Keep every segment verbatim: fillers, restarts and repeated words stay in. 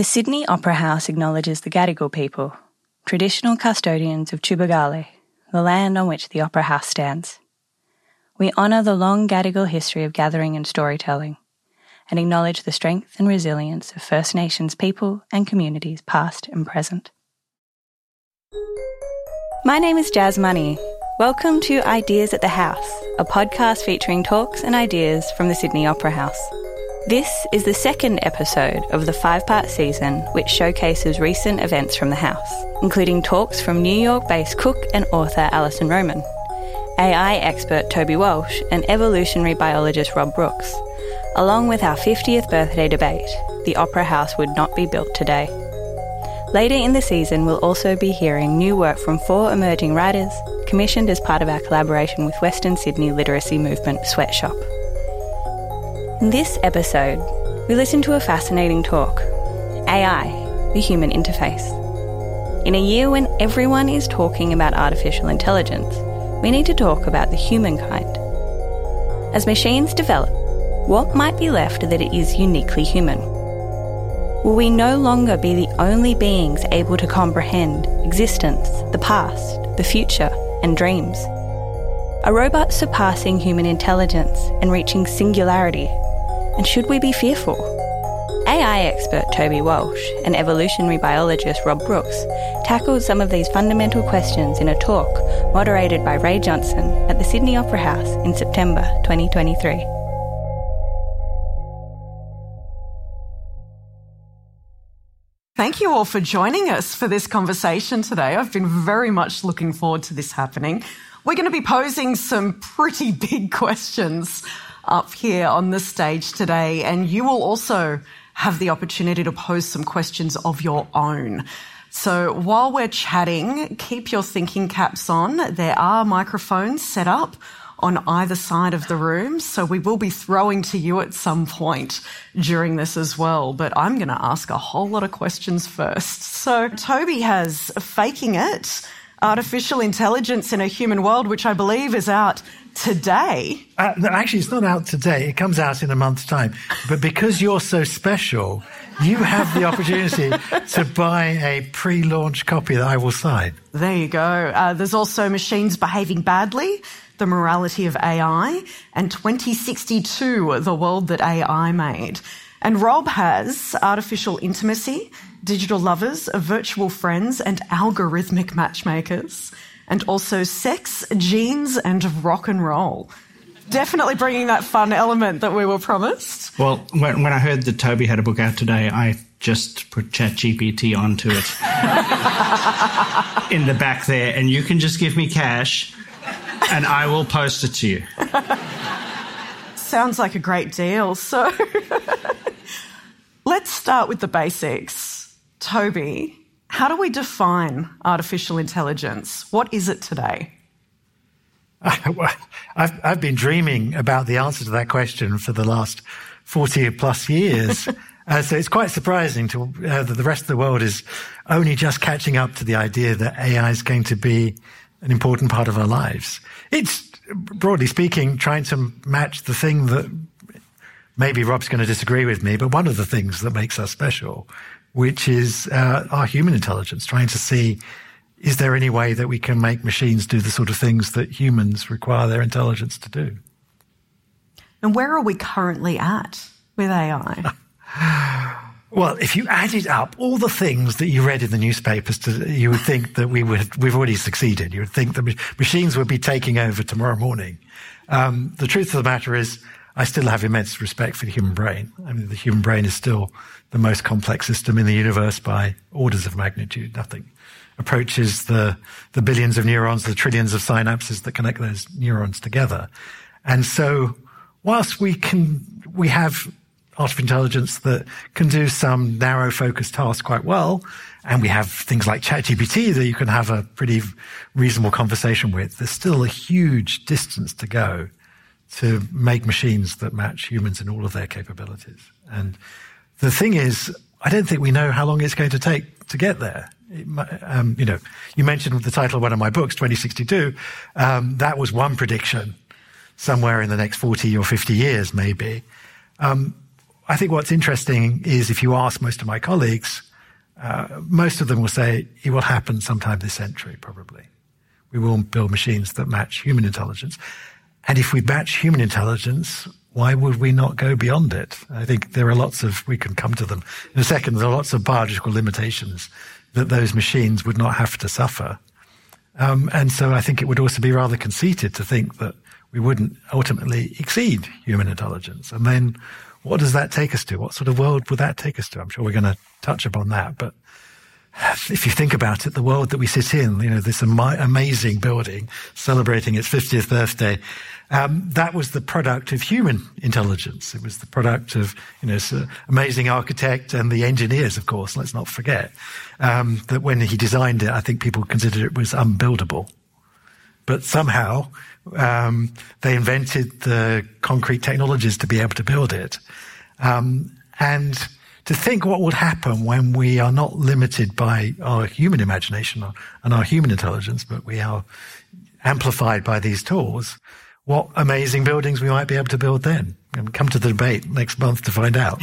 The Sydney Opera House acknowledges the Gadigal people, traditional custodians of Chubbagal, the land on which the Opera House stands. We honour the long Gadigal history of gathering and storytelling, and acknowledge the strength and resilience of First Nations people and communities past and present. My name is Jazz Money. Welcome to Ideas at the House, a podcast featuring talks and ideas from the Sydney Opera House. This is the second episode of the five-part season which showcases recent events from the house, including talks from New York-based cook and author Alison Roman, A I expert Toby Walsh and evolutionary biologist Rob Brooks, along with our fiftieth birthday debate, The Opera House Would Not Be Built Today. Later in the season, we'll also be hearing new work from four emerging writers commissioned as part of our collaboration with Western Sydney Literacy Movement Sweatshop. In this episode, we listen to a fascinating talk, A I, the Human Interface. In a year when everyone is talking about artificial intelligence, we need to talk about the human kind. As machines develop, what might be left that it is uniquely human? Will we no longer be the only beings able to comprehend existence, the past, the future, and dreams? A robot surpassing human intelligence and reaching singularity? And should we be fearful? A I expert Toby Walsh and evolutionary biologist Rob Brooks tackled some of these fundamental questions in a talk moderated by Rae Johnston at the Sydney Opera House in September twenty twenty-three. Thank you all for joining us for this conversation today. I've been very much looking forward to this happening. We're going to be posing some pretty big questions up here on the stage today, and you will also have the opportunity to pose some questions of your own. So while we're chatting, keep your thinking caps on. There are microphones set up on either side of the room, so we will be throwing to you at some point during this as well. But I'm going to ask a whole lot of questions first. So Toby has Faking It, Artificial Intelligence in a Human World, which I believe is out today. Uh, no, actually, it's not out today. It comes out in a month's time. But because you're so special, you have the opportunity to buy a pre-launch copy that I will sign. There you go. Uh, there's also Machines Behaving Badly, The Morality of A I, and twenty sixty-two, The World That A I Made. And Rob has Artificial Intimacy, Digital Lovers, Virtual Friends, and Algorithmic Matchmakers, and also Sex, Genes, and Rock and Roll. Definitely bringing that fun element that we were promised. Well, when, when I heard that Toby had a book out today, I just put ChatGPT onto it in the back there, and you can just give me cash and I will post it to you. Sounds like a great deal. So let's start with the basics. Toby, how do we define artificial intelligence? What is it today? I, I've, I've been dreaming about the answer to that question for the last forty plus years. uh, so it's quite surprising to, uh, that the rest of the world is only just catching up to the idea that A I is going to be an important part of our lives. It's, broadly speaking, trying to match the thing that maybe Rob's going to disagree with me, but one of the things that makes us special, which is uh, our human intelligence, trying to see, is there any way that we can make machines do the sort of things that humans require their intelligence to do? And where are we currently at with A I? Well, if you added up all the things that you read in the newspapers, to, you would think that we would, we've already succeeded. You would think that machines would be taking over tomorrow morning. Um, the truth of the matter is I still have immense respect for the human brain. I mean, the human brain is still the most complex system in the universe by orders of magnitude. Nothing approaches the, the billions of neurons, the trillions of synapses that connect those neurons together. And so whilst we can, we have artificial intelligence that can do some narrow focused tasks quite well, and we have things like ChatGPT that you can have a pretty reasonable conversation with, there's still a huge distance to go to make machines that match humans in all of their capabilities. And the thing is, I don't think we know how long it's going to take to get there. It, um, you know, you mentioned the title of one of my books, twenty sixty-two. Um, that was one prediction, somewhere in the next forty or fifty years, maybe. Um, I think what's interesting is if you ask most of my colleagues, uh, most of them will say it will happen sometime this century, probably. We will build machines that match human intelligence. And if we match human intelligence, why would we not go beyond it? I think there are lots of, we can come to them in a second, there are lots of biological limitations that those machines would not have to suffer. Um, and so I think it would also be rather conceited to think that we wouldn't ultimately exceed human intelligence. And then what does that take us to? What sort of world would that take us to? I'm sure we're going to touch upon that. But if you think about it, the world that we sit in, you know, this am- amazing building celebrating its fiftieth birthday, um, that was the product of human intelligence. It was the product of, you know, this amazing architect and the engineers, of course, let's not forget, um, that when he designed it, I think people considered it was unbuildable. But somehow um, they invented the concrete technologies to be able to build it. Um, and... To think what would happen when we are not limited by our human imagination and our human intelligence, but we are amplified by these tools, what amazing buildings we might be able to build then. And come to the debate next month to find out.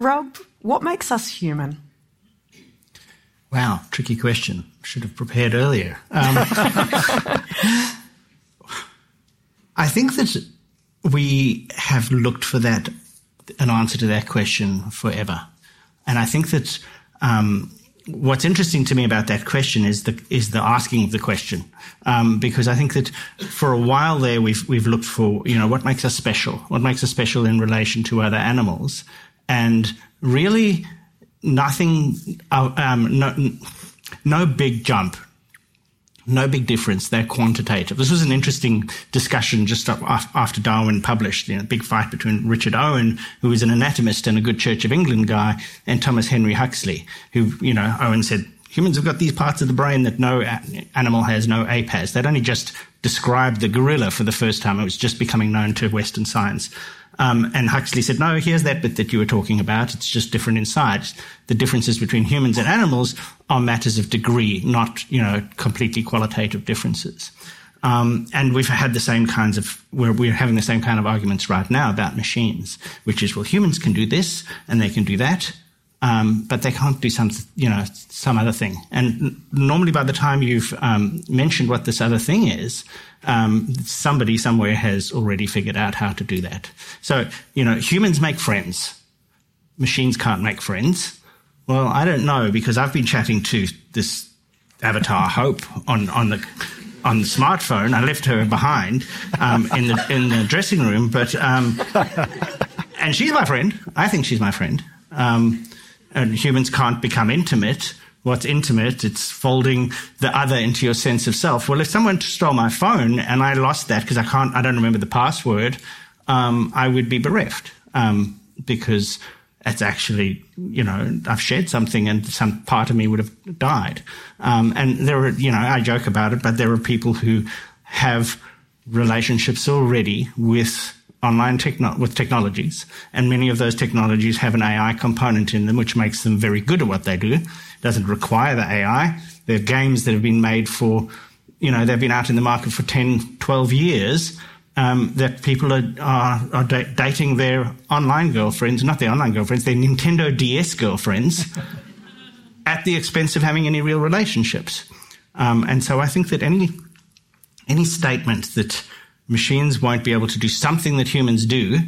Rob, what makes us human? Wow, tricky question. Should have prepared earlier. Um, I think that we have looked for that an answer to that question forever. And I think that um, what's interesting to me about that question is the is the asking of the question, um, because I think that for a while there we've we've looked for, you know, what makes us special, what makes us special in relation to other animals, and really nothing, um, no, no big jump. No big difference. They're quantitative. This was an interesting discussion just after Darwin published, you know, big fight between Richard Owen, who was an anatomist and a good Church of England guy, and Thomas Henry Huxley, who, you know, Owen said, humans have got these parts of the brain that no animal has, no ape has. They'd only just described the gorilla for the first time. It was just becoming known to Western science. Um, and Huxley said, no, here's that bit that you were talking about. It's just different inside. The differences between humans and animals are matters of degree, not, you know, completely qualitative differences. Um, and we've had the same kinds of, we're, we're having the same kind of arguments right now about machines, which is, well, humans can do this and they can do that, um, but they can't do some, you know, some other thing. And normally by the time you've um, mentioned what this other thing is, Um, somebody somewhere has already figured out how to do that. So, you know, humans make friends. Machines can't make friends. Well, I don't know, because I've been chatting to this avatar Hope on, on the on the smartphone. I left her behind um, in the in the dressing room, but um, and she's my friend. I think she's my friend. Um, and humans can't become intimate. What's intimate? It's folding the other into your sense of self. Well, if someone stole my phone and I lost that because I can't, I don't remember the password, um, I would be bereft, um, because it's actually, you know, I've shared something and some part of me would have died. Um, and there are, you know, I joke about it, but there are people who have relationships already with online techno- with technologies, and many of those technologies have an A I component in them, which makes them very good at what they do. It doesn't require the A I. There are games that have been made for, you know, they've been out in the market for ten, twelve years, um, that people are, are, are da- dating their online girlfriends, not their online girlfriends, their Nintendo D S girlfriends at the expense of having any real relationships. Um, and so I think that any any statement that machines won't be able to do something that humans do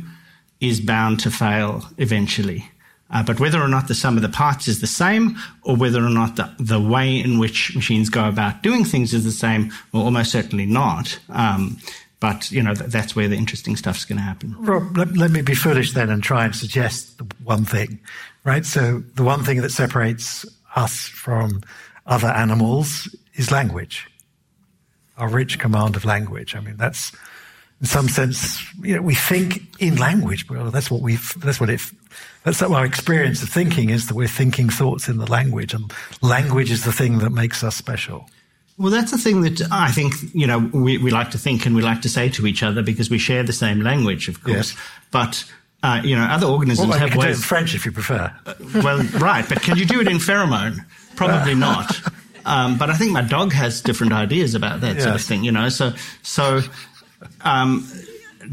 is bound to fail eventually. Uh, but whether or not the sum of the parts is the same, or whether or not the, the way in which machines go about doing things is the same, well, almost certainly not. Um, but, you know, th- that's where the interesting stuff's going to happen. Rob, let, let me be foolish then and try and suggest one thing, right? So the one thing that separates us from other animals is language. Our rich command of language. I mean, that's in some sense, you know, we think in language. Well, that's what we've, that's what it, that's our experience of thinking, is that we're thinking thoughts in the language, and language is the thing that makes us special. Well, that's the thing that I think, you know, we, we like to think and we like to say to each other because we share the same language, of course. Yes. But, uh, you know, other organisms well, have ways. You can do it in French if you prefer. Uh, well, right. But can you do it in pheromone? Probably not. Um, but I think my dog has different ideas about that yes. sort of thing, you know. So, so um,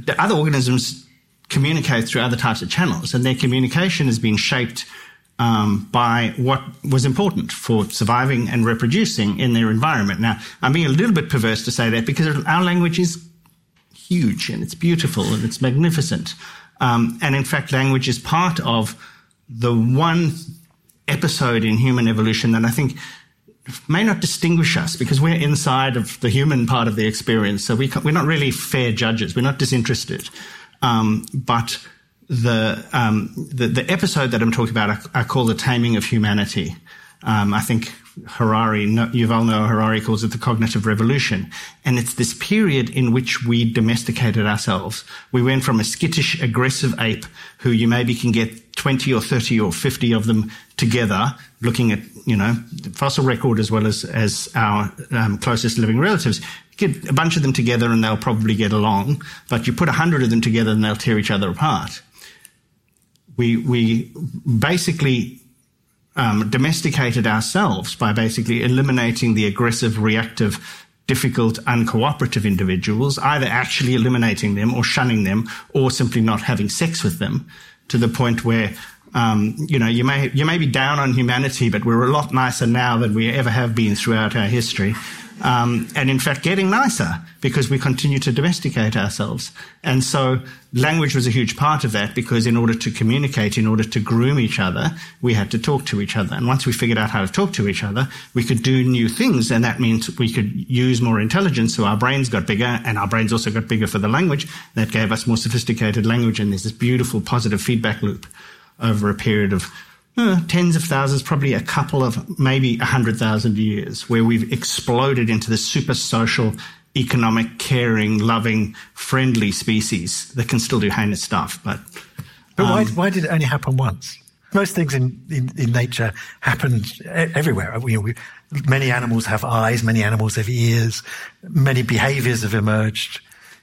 the other organisms communicate through other types of channels, and their communication has been shaped um, by what was important for surviving and reproducing in their environment. Now, I'm being a little bit perverse to say that because our language is huge and it's beautiful and it's magnificent. Um, and in fact, language is part of the one episode in human evolution that I think may not distinguish us because we're inside of the human part of the experience. So we we're not really fair judges. We're not disinterested. Um, but the, um, the, the episode that I'm talking about, I, I call The Taming of Humanity. Um, I think Harari, Yuval Noah Harari calls it the cognitive revolution. And it's this period in which we domesticated ourselves. We went from a skittish, aggressive ape who you maybe can get twenty or thirty or fifty of them together, looking at, you know, the fossil record as well as, as our um, closest living relatives. Get a bunch of them together and they'll probably get along, but you put a hundred of them together and they'll tear each other apart. We, we basically, Um, domesticated ourselves by basically eliminating the aggressive, reactive, difficult, uncooperative individuals, either actually eliminating them or shunning them or simply not having sex with them, to the point where, um, you know, you may, you may be down on humanity, but we're a lot nicer now than we ever have been throughout our history. Um, and in fact, getting nicer because we continue to domesticate ourselves. And so language was a huge part of that, because in order to communicate, in order to groom each other, we had to talk to each other. And once we figured out how to talk to each other, we could do new things. And that means we could use more intelligence. So our brains got bigger, and our brains also got bigger for the language. That gave us more sophisticated language. And there's this beautiful positive feedback loop over a period of Uh, tens of thousands, probably a couple of, maybe a hundred thousand years, where we've exploded into the super social, economic, caring, loving, friendly species that can still do heinous stuff. But but um, why, why did it only happen once? Most things in, in, in nature happen everywhere. You know, we, many animals have eyes, many animals have ears, many behaviours have emerged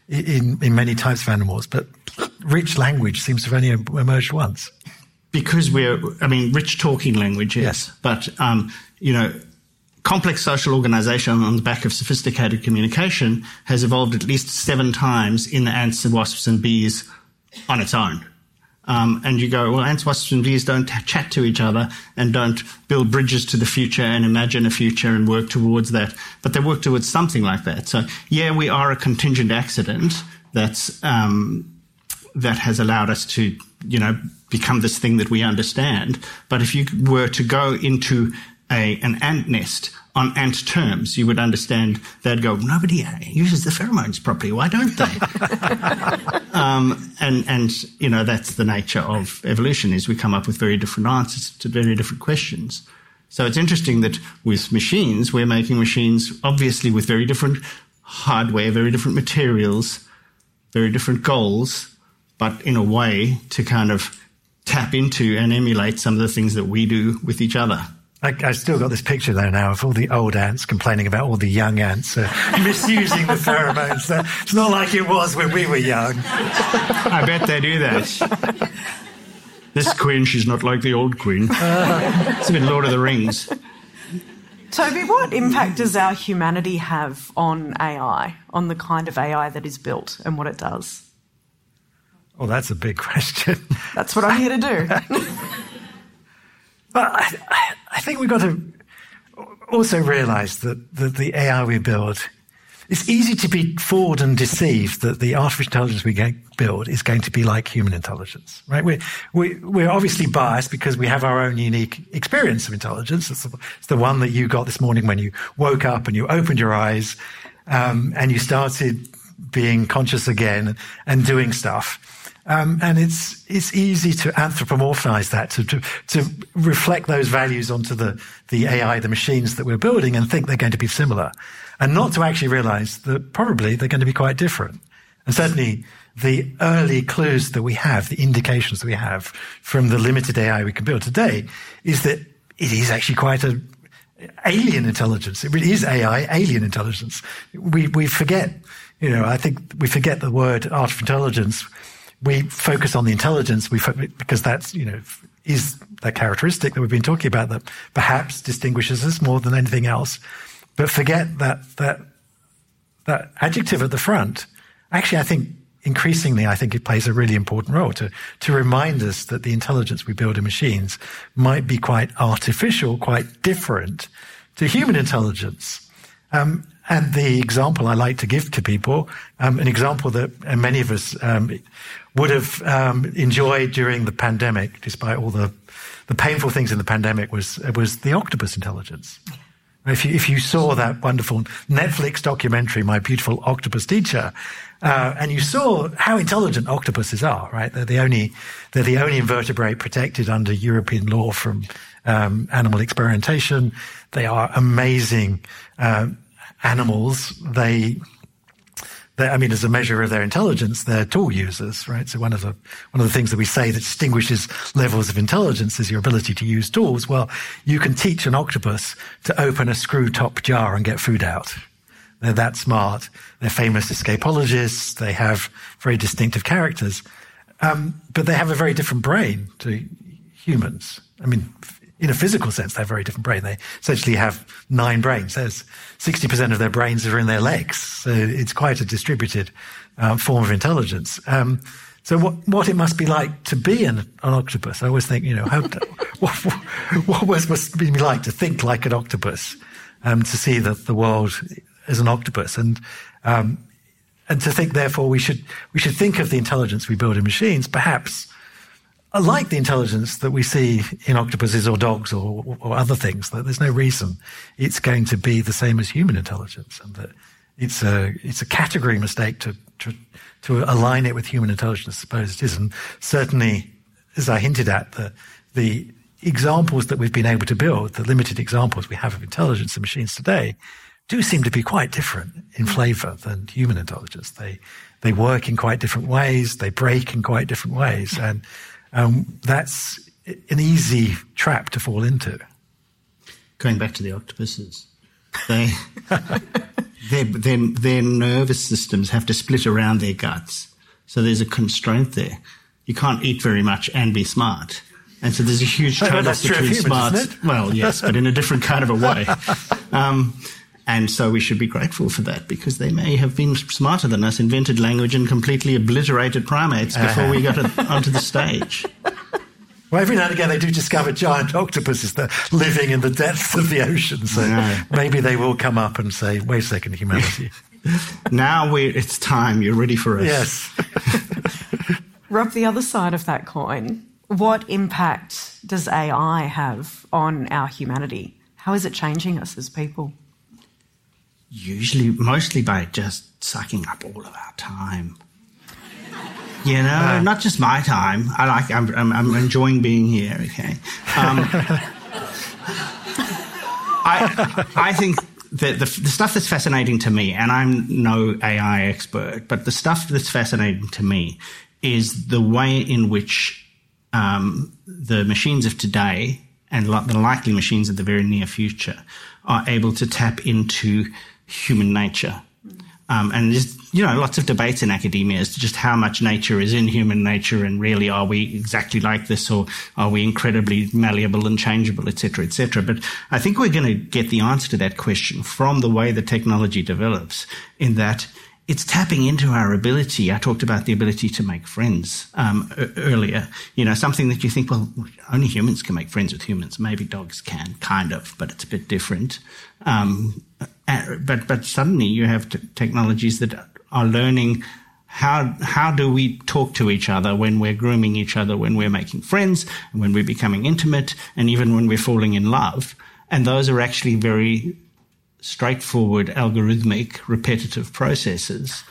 in, in many types of animals, but rich language seems to have only emerged once. Because we're, I mean, rich talking language, yes, yes. But, um, you know, complex social organization on the back of sophisticated communication has evolved at least seven times in the ants and wasps and bees on its own. Um, and you go, well, ants, wasps and bees don't chat to each other and don't build bridges to the future and imagine a future and work towards that. But they work towards something like that. So, yeah, we are a contingent accident that's, um, that has allowed us to, you know, become this thing that we understand. But if you were to go into a an ant nest on ant terms, you would understand. They'd go, nobody uses the pheromones properly. Why don't they? um, and and you know, that's the nature of evolution, is we come up with very different answers to very different questions. So it's interesting that with machines, we're making machines obviously with very different hardware, very different materials, very different goals, but in a way to kind of tap into and emulate some of the things that we do with each other. I, I still got this picture there now of all the old ants complaining about all the young ants uh, misusing the pheromones. Uh, it's not like it was when we were young. I bet they do that. This queen, she's not like the old queen. It's a bit Lord of the Rings. Toby, what impact does our humanity have on A I, on the kind of A I that is built and what it does? Well, that's a big question. That's what I'm here to do. Well, I, I think we've got to also realise that, that the A I we build, it's easy to be fooled and deceived that the artificial intelligence we get, build is going to be like human intelligence, right? We're, we, we're obviously biased because we have our own unique experience of intelligence. It's the, it's the one that you got this morning when you woke up and you opened your eyes um, and you started being conscious again and doing stuff. Um, and it's it's easy to anthropomorphize that, to, to to reflect those values onto the the A I, the machines that we're building, and think they're going to be similar, and not to actually realize that probably they're going to be quite different. And certainly the early clues that we have, the indications that we have from the limited A I we can build today, is that it is actually quite a alien intelligence. It really is A I, alien intelligence. We we forget, you know, I think we forget the word artificial intelligence. We focus on the intelligence, we fo- because that's, you know, is that characteristic that we've been talking about that perhaps distinguishes us more than anything else. But forget that that that adjective at the front. Actually, I think increasingly, I think it plays a really important role to, to remind us that the intelligence we build in machines might be quite artificial, quite different to human intelligence. Um, and the example I like to give to people, um, an example that many of us um, would have um, enjoyed during the pandemic, despite all the, the painful things in the pandemic, was was the octopus intelligence. If you, if you saw that wonderful Netflix documentary, My Beautiful Octopus Teacher, uh, and you saw how intelligent octopuses are, right? They're the only, they're the only invertebrate protected under European law from, um, animal experimentation. They are amazing, um, animals. They, I mean, as a measure of their intelligence, they're tool users, right? So one of the one of the things that we say that distinguishes levels of intelligence is your ability to use tools. Well, you can teach an octopus to open a screw-top jar and get food out. They're that smart. They're famous escapologists. They have very distinctive characters, um, but they have a very different brain to humans. I mean, in a physical sense, they have a very different brain. They essentially have nine brains. There's sixty percent of their brains are in their legs. So it's quite a distributed um, form of intelligence. Um, so what, what it must be like to be an, an octopus? I always think, you know, how, what, what, what must it be like to think like an octopus, um, to see that the world as an octopus, and um, and to think, therefore, we should we should think of the intelligence we build in machines, perhaps, like the intelligence that we see in octopuses or dogs or, or other things. That there's no reason it's going to be the same as human intelligence, and that it's a it's a category mistake to to, to align it with human intelligence. I suppose it is, and certainly, as I hinted at, the the examples that we've been able to build, the limited examples we have of intelligence in machines today, do seem to be quite different in flavour than human intelligence. They they work in quite different ways. They break in quite different ways, and Um, that's an easy trap to fall into. Going back to the octopuses, they, their, their, their nervous systems have to split around their guts. So there's a constraint there. You can't eat very much and be smart. And so there's a huge trade-off between smart. Well, yes, but in a different kind of a way. Um, and so we should be grateful for that, because they may have been smarter than us, invented language, and completely obliterated primates before we got onto the stage. Well, every now and again they do discover giant octopuses that are living in the depths of the ocean. So no. Maybe they will come up and say, wait a second, humanity. Now we're, it's time. You're ready for us. Yes. Rob, the other side of that coin, what impact does A I have on our humanity? How is it changing us as people? Usually, mostly by just sucking up all of our time. You know, uh, not just my time. I like. I'm. I'm, I'm enjoying being here. Okay. Um, I. I think that the, the stuff that's fascinating to me, and I'm no A I expert, but the stuff that's fascinating to me is the way in which um, the machines of today and li- the likely machines of the very near future are able to tap into human nature. Um, and there's, you know, lots of debates in academia as to just how much nature is in human nature, and really, are we exactly like this, or are we incredibly malleable and changeable, et cetera, et cetera. But I think we're going to get the answer to that question from the way the technology develops, in that it's tapping into our ability. I talked about the ability to make friends um, earlier. You know, something that you think, well, only humans can make friends with humans. Maybe dogs can, kind of, but it's a bit different. Um, but but suddenly you have t- technologies that are learning how how do we talk to each other when we're grooming each other, when we're making friends, and when we're becoming intimate, and even when we're falling in love. And those are actually very straightforward, algorithmic, repetitive processes.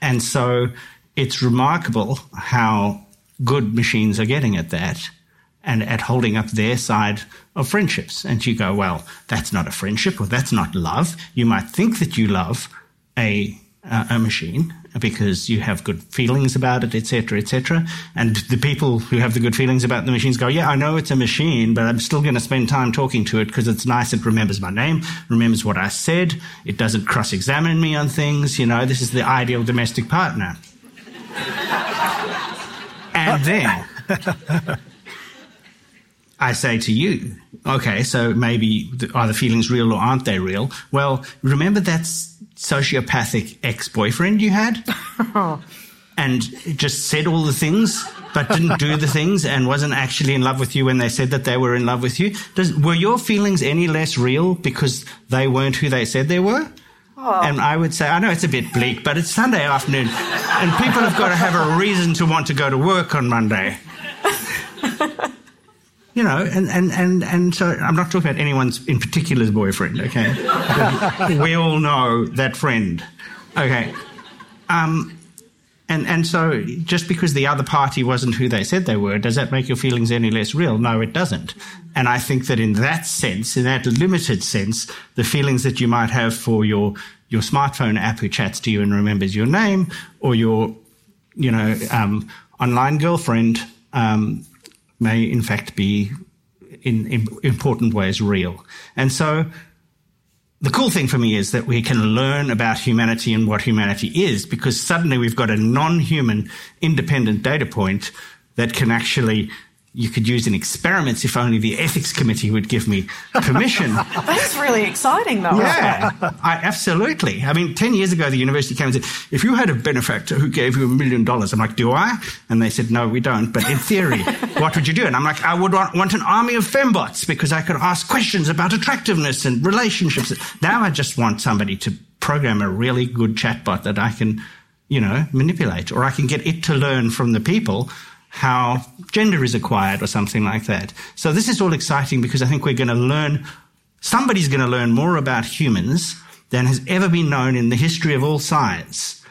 And so it's remarkable how good machines are getting at that and at holding up their side of friendships. And you go, well, that's not a friendship, or that's not love. You might think that you love a uh, a machine because you have good feelings about it, et cetera, et cetera. And the people who have the good feelings about the machines go, yeah, I know it's a machine, but I'm still going to spend time talking to it because it's nice. It remembers my name, remembers what I said. It doesn't cross-examine me on things. You know, this is the ideal domestic partner. And then I say to you, okay, so maybe are the feelings real or aren't they real? Well, remember that's sociopathic ex-boyfriend you had? and just said all the things but didn't do the things and wasn't actually in love with you when they said that they were in love with you? Does, were your feelings any less real because they weren't who they said they were? Oh. And I would say, I know it's a bit bleak, but it's Sunday afternoon and people have got to have a reason to want to go to work on Monday. You know, and, and, and, and so I'm not talking about anyone's in particular's boyfriend, okay? We all know that friend. Okay. Um, and, and so just because the other party wasn't who they said they were, does that make your feelings any less real? No, it doesn't. And I think that in that sense, in that limited sense, the feelings that you might have for your, your smartphone app who chats to you and remembers your name, or your, you know, um, online girlfriend, um, may in fact be in, in important ways real. And so the cool thing for me is that we can learn about humanity and what humanity is, because suddenly we've got a non-human independent data point that can actually, you could use in experiments if only the ethics committee would give me permission. That's really exciting though. Yeah, I, absolutely. I mean, ten years ago the university came and said, if you had a benefactor who gave you a million dollars, I'm like, do I? And they said, no, we don't. But in theory, what would you do? And I'm like, I would want, want an army of fembots because I could ask questions about attractiveness and relationships. Now I just want somebody to program a really good chatbot that I can, you know, manipulate, or I can get it to learn from the people how gender is acquired or something like that. So this is all exciting because I think we're going to learn, somebody's going to learn more about humans than has ever been known in the history of all science.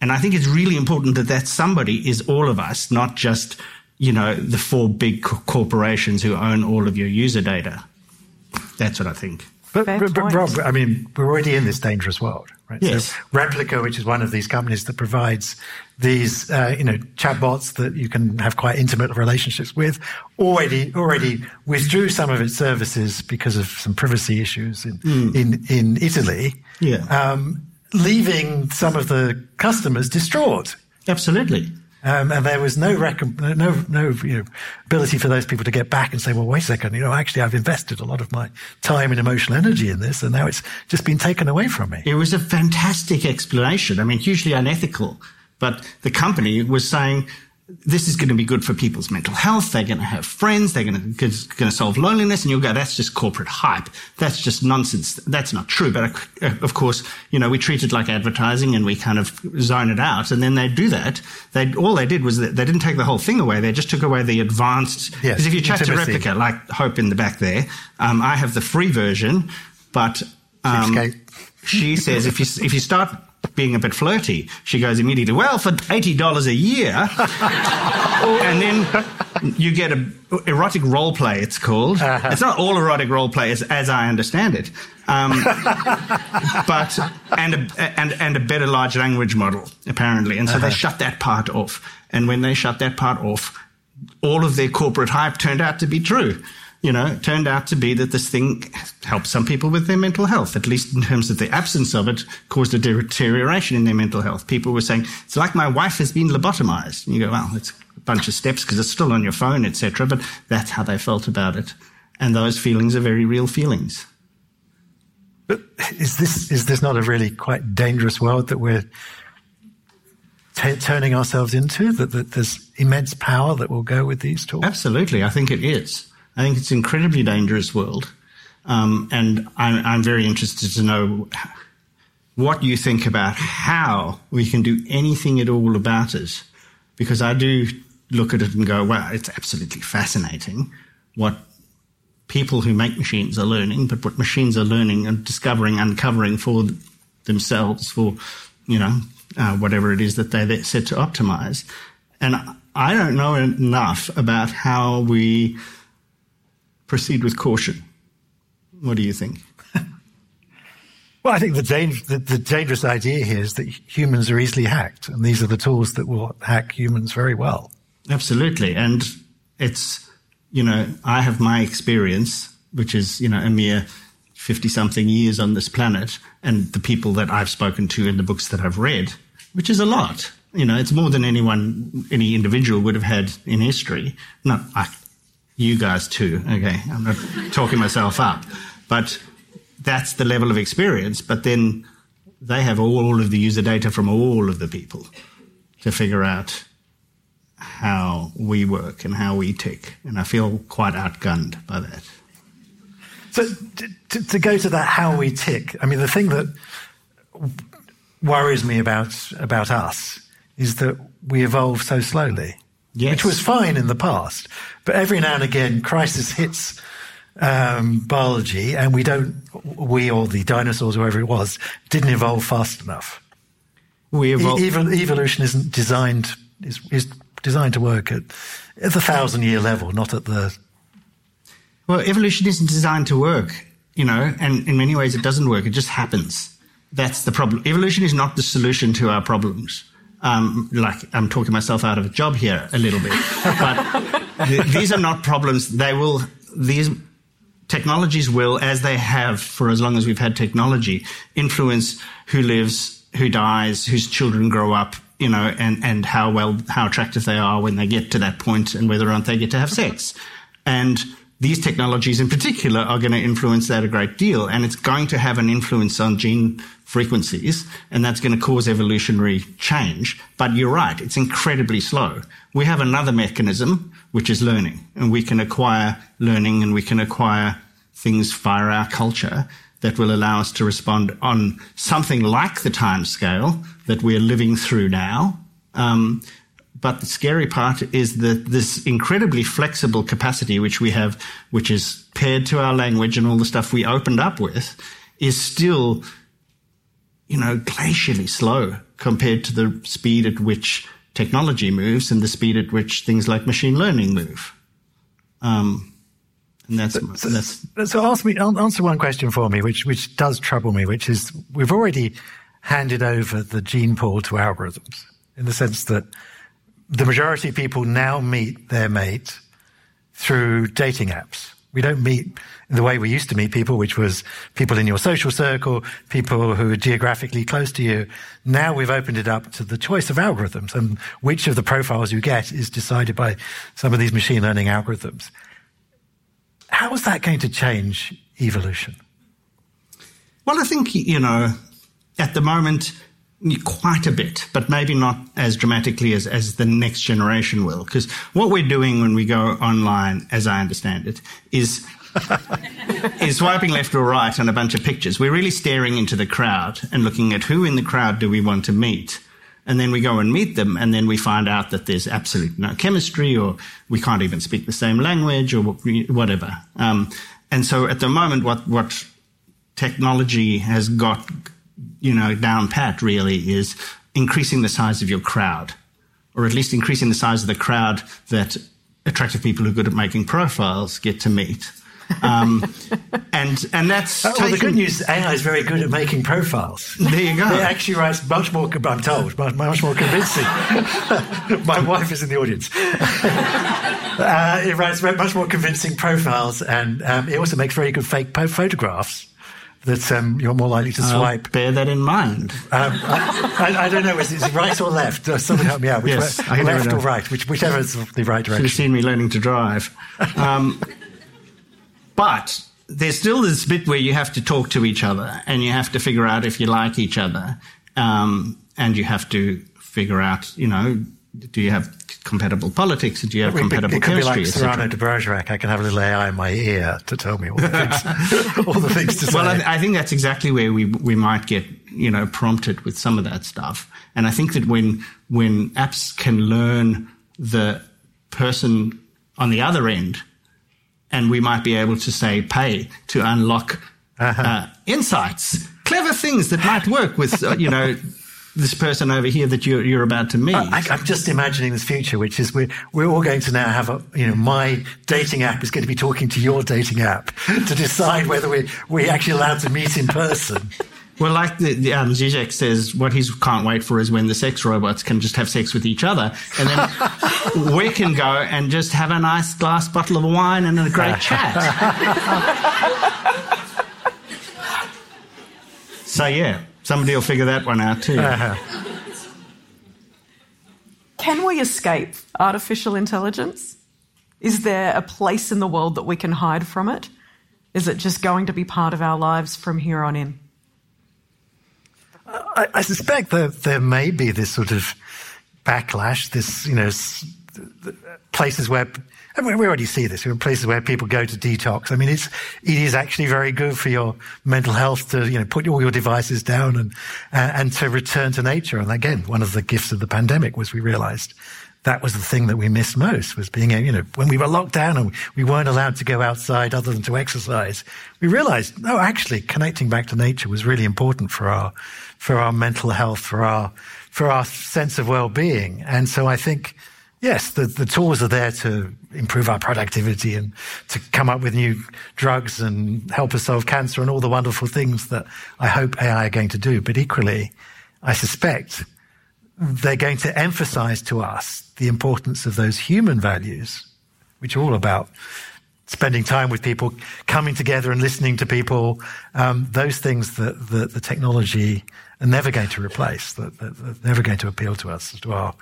And I think it's really important that that somebody is all of us, not just, you know, the four big co- corporations who own all of your user data. That's what I think. But, but, but Rob, I mean, we're already in this dangerous world, right? Yes. So Replica, which is one of these companies that provides these, uh, you know, chatbots that you can have quite intimate relationships with, already already withdrew some of its services because of some privacy issues in mm. in, in Italy, yeah, um, leaving some of the customers distraught. Absolutely. Um, and there was no rec- no no you know, ability for those people to get back and say, well, wait a second, you know, actually I've invested a lot of my time and emotional energy in this, and now it's just been taken away from me. It was a fantastic explanation. I mean, hugely unethical, but the company was saying this is going to be good for people's mental health. They're going to have friends. They're going to, going to solve loneliness. And you'll go, that's just corporate hype. That's just nonsense. That's not true. But of course, you know, we treat it like advertising and we kind of zone it out. And then they do that. They, all they did was that they didn't take the whole thing away. They just took away the advanced. Yes, because if you chat intimacy. To Replica, like Hope in the back there, um, I have the free version, but, um, she says if you, if you start being a bit flirty, she goes immediately, well, for eighty dollars a year, and then you get a erotic role play, it's called. Uh-huh. It's not all erotic role play, as, as I understand it, um, but and a, and and a better large language model, apparently. And so uh-huh. they shut that part off. And when they shut that part off, all of their corporate hype turned out to be true. You know, it turned out to be that this thing helped some people with their mental health, at least in terms of the absence of it caused a deterioration in their mental health. People were saying, it's like my wife has been lobotomized. And you go, well, it's a bunch of steps because it's still on your phone, et cetera. But that's how they felt about it. And those feelings are very real feelings. But is this, is this not a really quite dangerous world that we're t- turning ourselves into, that, that there's immense power that will go with these tools? Absolutely, I think it is. I think it's an incredibly dangerous world, um, and I'm, I'm very interested to know what you think about how we can do anything at all about it, because I do look at it and go, wow, it's absolutely fascinating what people who make machines are learning, but what machines are learning and discovering, uncovering for themselves, for, you know, uh, whatever it is that they're set to optimize. And I don't know enough about how we proceed with caution. What do you think? Well, I think the, dang- the, the dangerous idea here is that humans are easily hacked, and these are the tools that will hack humans very well. Absolutely. And it's, you know, I have my experience, which is, you know, a mere fifty-something years on this planet, and the people that I've spoken to in the books that I've read, which is a lot. You know, it's more than anyone, any individual would have had in history. Not I You guys too, okay, I'm not talking myself up. But that's the level of experience. But then they have all of the user data from all of the people. to figure out how we work and how we tick. And I feel quite outgunned by that. So to, to go to that how we tick, I mean, the thing that worries me about about us is that we evolve so slowly, yes. Which was fine in the past. But every now and again, crisis hits um, biology and we don't, we or the dinosaurs, whoever it was, didn't evolve fast enough. We evolve- e- evol- evolution isn't designed, is, is designed to work at, at the thousand-year level, not at the... Well, evolution isn't designed to work, you know, and in many ways it doesn't work. It just happens. That's the problem. Evolution is not the solution to our problems. Um, like I'm talking myself out of a job here a little bit. But th- these are not problems. They will... These technologies will, as they have for as long as we've had technology, influence who lives, who dies, whose children grow up, you know, and, and how well, how attractive they are when they get to that point and whether or not they get to have sex. And... These technologies in particular are going to influence that a great deal, and it's going to have an influence on gene frequencies, and that's going to cause evolutionary change. But you're right, it's incredibly slow. We have another mechanism, which is learning, and we can acquire learning and we can acquire things via our culture that will allow us to respond on something like the time scale that we're living through now. Um, But the scary part is that this incredibly flexible capacity which we have, which is paired to our language and all the stuff we opened up with, is still, you know, glacially slow compared to the speed at which technology moves and the speed at which things like machine learning move. Um, and that's so. That's, so ask me, answer one question for me, which which does trouble me, which is we've already handed over the gene pool to algorithms in the sense that. The majority of people now meet their mate through dating apps. We don't meet in the way we used to meet people, which was people in your social circle, people who are geographically close to you. Now we've opened it up to the choice of algorithms and which of the profiles you get is decided by some of these machine learning algorithms. How is that going to change evolution? Well, I think, you know, at the moment... Quite a bit, but maybe not as dramatically as, as the next generation will. Because what we're doing when we go online, as I understand it, is, is swiping left or right on a bunch of pictures. We're really staring into the crowd and looking at who in the crowd do we want to meet. And then we go and meet them, and then we find out that there's absolute no chemistry, or we can't even speak the same language, or whatever. Um, and so at the moment, what, what technology has got... you know, down pat really is increasing the size of your crowd, or at least increasing the size of the crowd that attractive people who are good at making profiles get to meet. Um, and and that's... Oh, well, taking... the good news, A I is very good at making profiles. There you go. It actually writes much more, I'm told, much, much more convincing. My wife is in the audience. uh, it writes much more convincing profiles, and um, it also makes very good fake po- photographs. That um, you're more likely to swipe. I'll bear that in mind. Um, I, I, I don't know, is it right or left? Someone help me out. Which yes, way, left or right, which, whichever is the right direction. You've seen me learning to drive. Um, but there's still this bit where you have to talk to each other and you have to figure out if you like each other, um, and you have to figure out, you know, do you have compatible politics? Do you have compatible it could chemistry? Be like Cyrano de Bergerac. I can have a little A I in my ear to tell me all the things, all the things to say. Well, I, th- I think that's exactly where we we might get, you know, prompted with some of that stuff. And I think that when when apps can learn the person on the other end, and we might be able to say pay to unlock uh-huh. uh, insights, clever things that might work with, uh, you know. This person over here that you're, you're about to meet. I, I'm just imagining this future, which is we're, we're all going to now have a, you know, my dating app is going to be talking to your dating app to decide whether we, we're actually allowed to meet in person. Well, like the, the, um, Zizek says, what he can't wait for is when the sex robots can just have sex with each other. And then we can go and just have a nice glass bottle of wine and a great chat. So, yeah. Somebody will figure that one out too. Uh-huh. Can we escape artificial intelligence? Is there a place in the world that we can hide from it? Is it just going to be part of our lives from here on in? I, I suspect that there may be this sort of backlash, this, you know, places where, I mean, we already see this, places where people go to detox. I mean, it's, it is actually very good for your mental health to, you know, put all your devices down and, uh, and to return to nature. And again, one of the gifts of the pandemic was we realized that was the thing that we missed most, was being, you know, when we were locked down and we weren't allowed to go outside other than to exercise, we realized, no, actually connecting back to nature was really important for our, for our mental health, for our, for our sense of well-being. And so I think, yes, the, the tools are there to improve our productivity and to come up with new drugs and help us solve cancer and all the wonderful things that I hope A I are going to do. But equally, I suspect they're going to emphasize to us the importance of those human values, which are all about spending time with people, coming together and listening to people, um, those things that, that the technology are never going to replace, that, that, that never going to appeal to us, to our,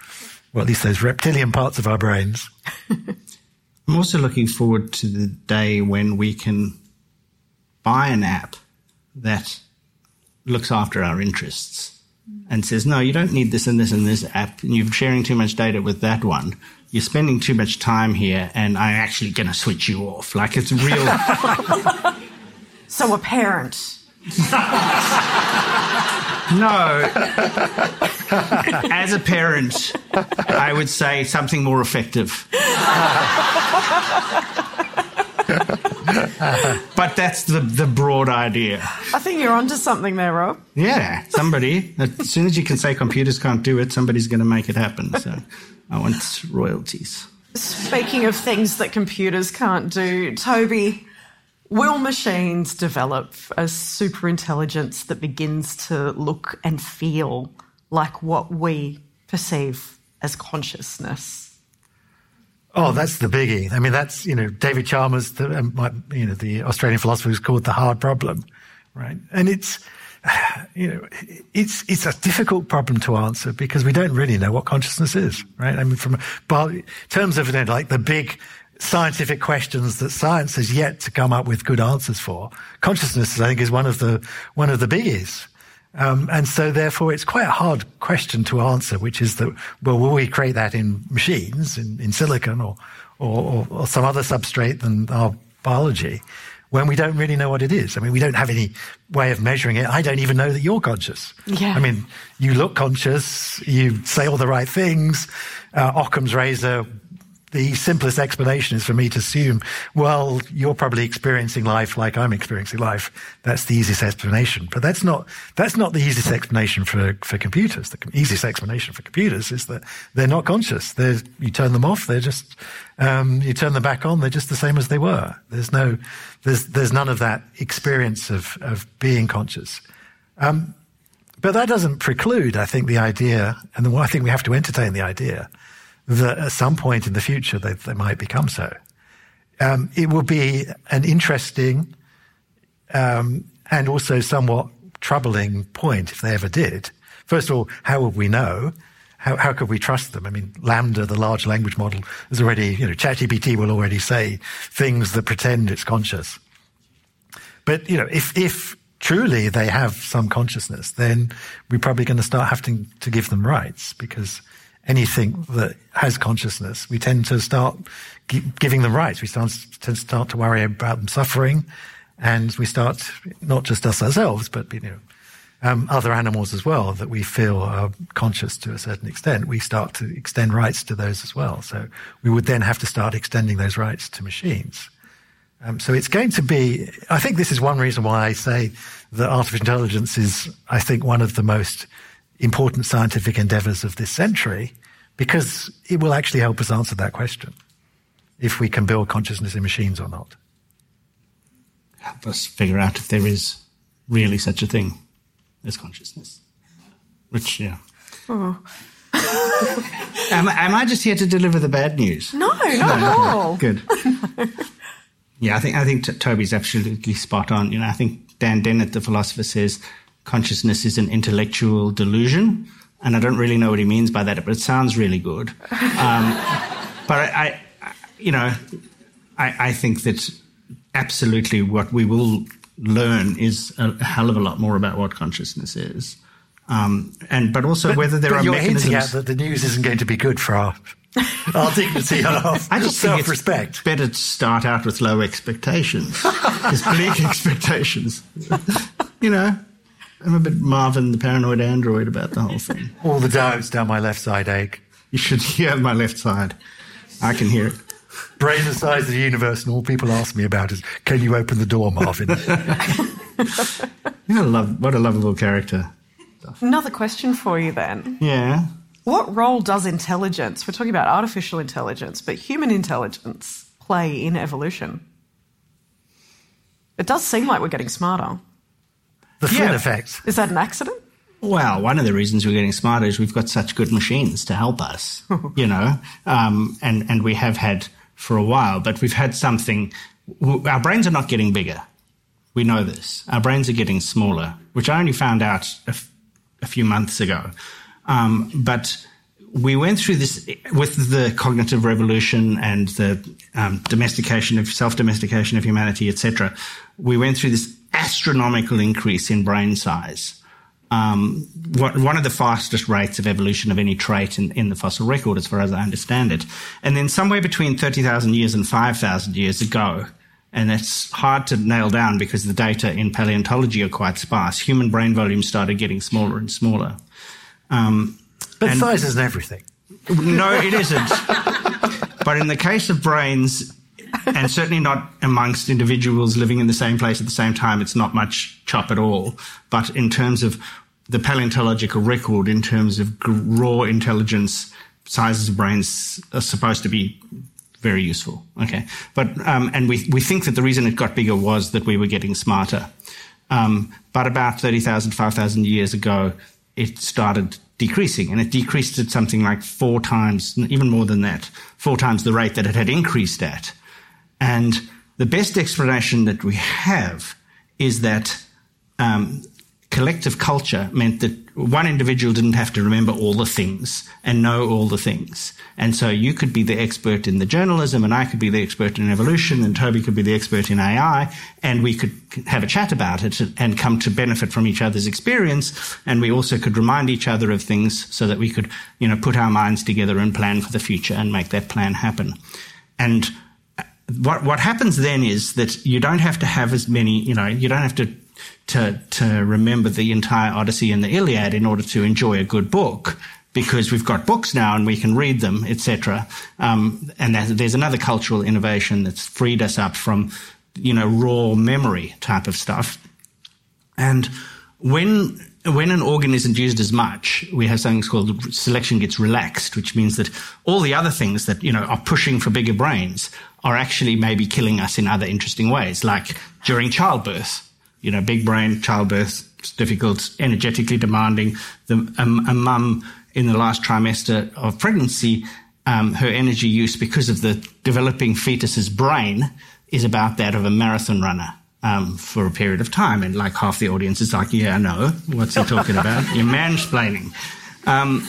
well, at least those reptilian parts of our brains. I'm also looking forward to the day when we can buy an app that looks after our interests and says, no, you don't need this and this and this app, and you're sharing too much data with that one. You're spending too much time here, and I'm actually going to switch you off. Like, it's real. So apparent. No. As a parent, I would say something more effective. But that's the, the broad idea. I think you're onto something there, Rob. Yeah, somebody. As soon as you can say computers can't do it, somebody's going to make it happen. So I want royalties. Speaking of things that computers can't do, Toby, will machines develop a superintelligence that begins to look and feel like what we perceive as consciousness? Oh, that's the biggie. I mean, that's, you know, David Chalmers, the, um, my, you know, the Australian philosopher, who's called the hard problem, right? And it's, you know, it's it's a difficult problem to answer because we don't really know what consciousness is, right? I mean, from but in terms of, you know, like the big scientific questions that science has yet to come up with good answers for, consciousness, I think, is one of the one of the biggies. Um, and so, therefore, it's quite a hard question to answer, which is that, well, will we create that in machines, in, in silicon or, or, or some other substrate than our biology, when we don't really know what it is? I mean, we don't have any way of measuring it. I don't even know that you're conscious. Yeah. I mean, you look conscious, you say all the right things. Uh, Occam's razor, the simplest explanation is for me to assume, well, you're probably experiencing life like I'm experiencing life. That's the easiest explanation. But that's not, that's not the easiest explanation for, for computers. The easiest explanation for computers is that they're not conscious. They're, you turn them off, they're just, um, you turn them back on, they're just the same as they were. There's no, there's, there's none of that experience of, of being conscious. Um, but that doesn't preclude, I think, the idea, and the, I think we have to entertain the idea that at some point in the future they, they might become so. Um, it will be an interesting um, and also somewhat troubling point if they ever did. First of all, how would we know? How, how could we trust them? I mean, Lambda, the large language model, is already, you know, ChatGPT will already say things that pretend it's conscious. But, you know, if, if truly they have some consciousness, then we're probably going to start having to give them rights, because anything that has consciousness, we tend to start gi- giving them rights. We start, tend to start to worry about them suffering, and we start, not just us ourselves, but, you know, um, other animals as well that we feel are conscious to a certain extent. We start to extend rights to those as well. So we would then have to start extending those rights to machines. Um, so it's going to be, I think this is one reason why I say that artificial intelligence is, I think, one of the most important scientific endeavors of this century, because it will actually help us answer that question, if we can build consciousness in machines or not. Help us figure out if there is really such a thing as consciousness. Which, yeah. Oh. am, am I just here to deliver the bad news? No, not no, at all. Good. No. Yeah, I think, I think t- Toby's absolutely spot on. You know, I think Dan Dennett, the philosopher, says consciousness is an intellectual delusion, and I don't really know what he means by that, but it sounds really good. Um, but I, I, you know, I, I think that absolutely what we will learn is a hell of a lot more about what consciousness is. Um, and but also but, whether there but are you're mechanisms hinting at that the news isn't going to be good for our, our dignity and our I just self-respect. Think it's better to start out with low expectations, as bleak expectations. You know, I'm a bit Marvin the Paranoid Android about the whole thing. All the doubts down my left side ache. You should hear my left side. I can hear it. Brain the size of the universe, and all people ask me about is, can you open the door, Marvin? Yeah, love, what a lovable character. Another question for you then. Yeah. What role does intelligence, we're talking about artificial intelligence, but human intelligence play in evolution? It does seem like we're getting smarter. The Flynn yeah. effect. Is that an accident? Well, one of the reasons we're getting smarter is we've got such good machines to help us, you know, um, and, and we have had for a while, but we've had something. Our brains are not getting bigger. We know this. Our brains are getting smaller, which I only found out a, f- a few months ago. Um, but we went through this with the cognitive revolution and the um, domestication of self-domestication of humanity, et cetera. We went through this astronomical increase in brain size. Um, what, one of the fastest rates of evolution of any trait in, in the fossil record, as far as I understand it. And then somewhere between thirty thousand years and five thousand years ago, and it's hard to nail down because the data in paleontology are quite sparse, human brain volume started getting smaller and smaller. Um, but and, size isn't everything. No, it isn't. But in the case of brains, and certainly not amongst individuals living in the same place at the same time, it's not much chop at all. But in terms of the paleontological record, in terms of raw intelligence, sizes of brains are supposed to be very useful. Okay, but um, and we we think that the reason it got bigger was that we were getting smarter. Um, but about thirty thousand, five thousand years ago, it started decreasing, and it decreased at something like four times, even more than that, four times the rate that it had increased at. And the best explanation that we have is that um, collective culture meant that one individual didn't have to remember all the things and know all the things. And so you could be the expert in the journalism, and I could be the expert in evolution, and Toby could be the expert in A I, and we could have a chat about it and come to benefit from each other's experience. And we also could remind each other of things so that we could, you know, put our minds together and plan for the future and make that plan happen. And What what happens then is that you don't have to have as many, you know, you don't have to to to remember the entire Odyssey and the Iliad in order to enjoy a good book, because we've got books now and we can read them, et cetera. Um, and there's another cultural innovation that's freed us up from, you know, raw memory type of stuff. And when when an organ isn't used as much, we have something called selection gets relaxed, which means that all the other things that, you know, are pushing for bigger brains are actually maybe killing us in other interesting ways, like during childbirth. You know, big brain, childbirth, it's difficult, energetically demanding. The, um, a mum in the last trimester of pregnancy, um, her energy use because of the developing fetus's brain is about that of a marathon runner um, for a period of time. And like half the audience is like, yeah, I know, what's he talking about? You're mansplaining. Um,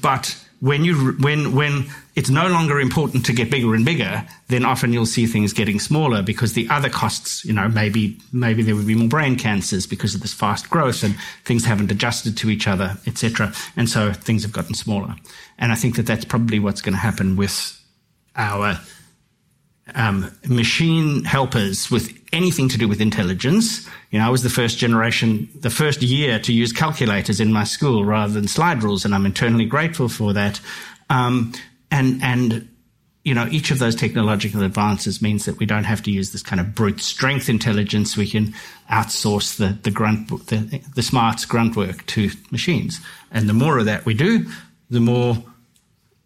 but when you when when it's no longer important to get bigger and bigger, then often you'll see things getting smaller because the other costs, you know, maybe maybe there would be more brain cancers because of this fast growth and things haven't adjusted to each other, et cetera. And so things have gotten smaller. And I think that that's probably what's going to happen with our um, machine helpers with anything to do with intelligence. You know, I was the first generation, the first year to use calculators in my school rather than slide rules, and I'm eternally grateful for that. Um, and, and you know, each of those technological advances means that we don't have to use this kind of brute strength intelligence. We can outsource the, the grunt, the, the smarts grunt work to machines. And the more of that we do, the more,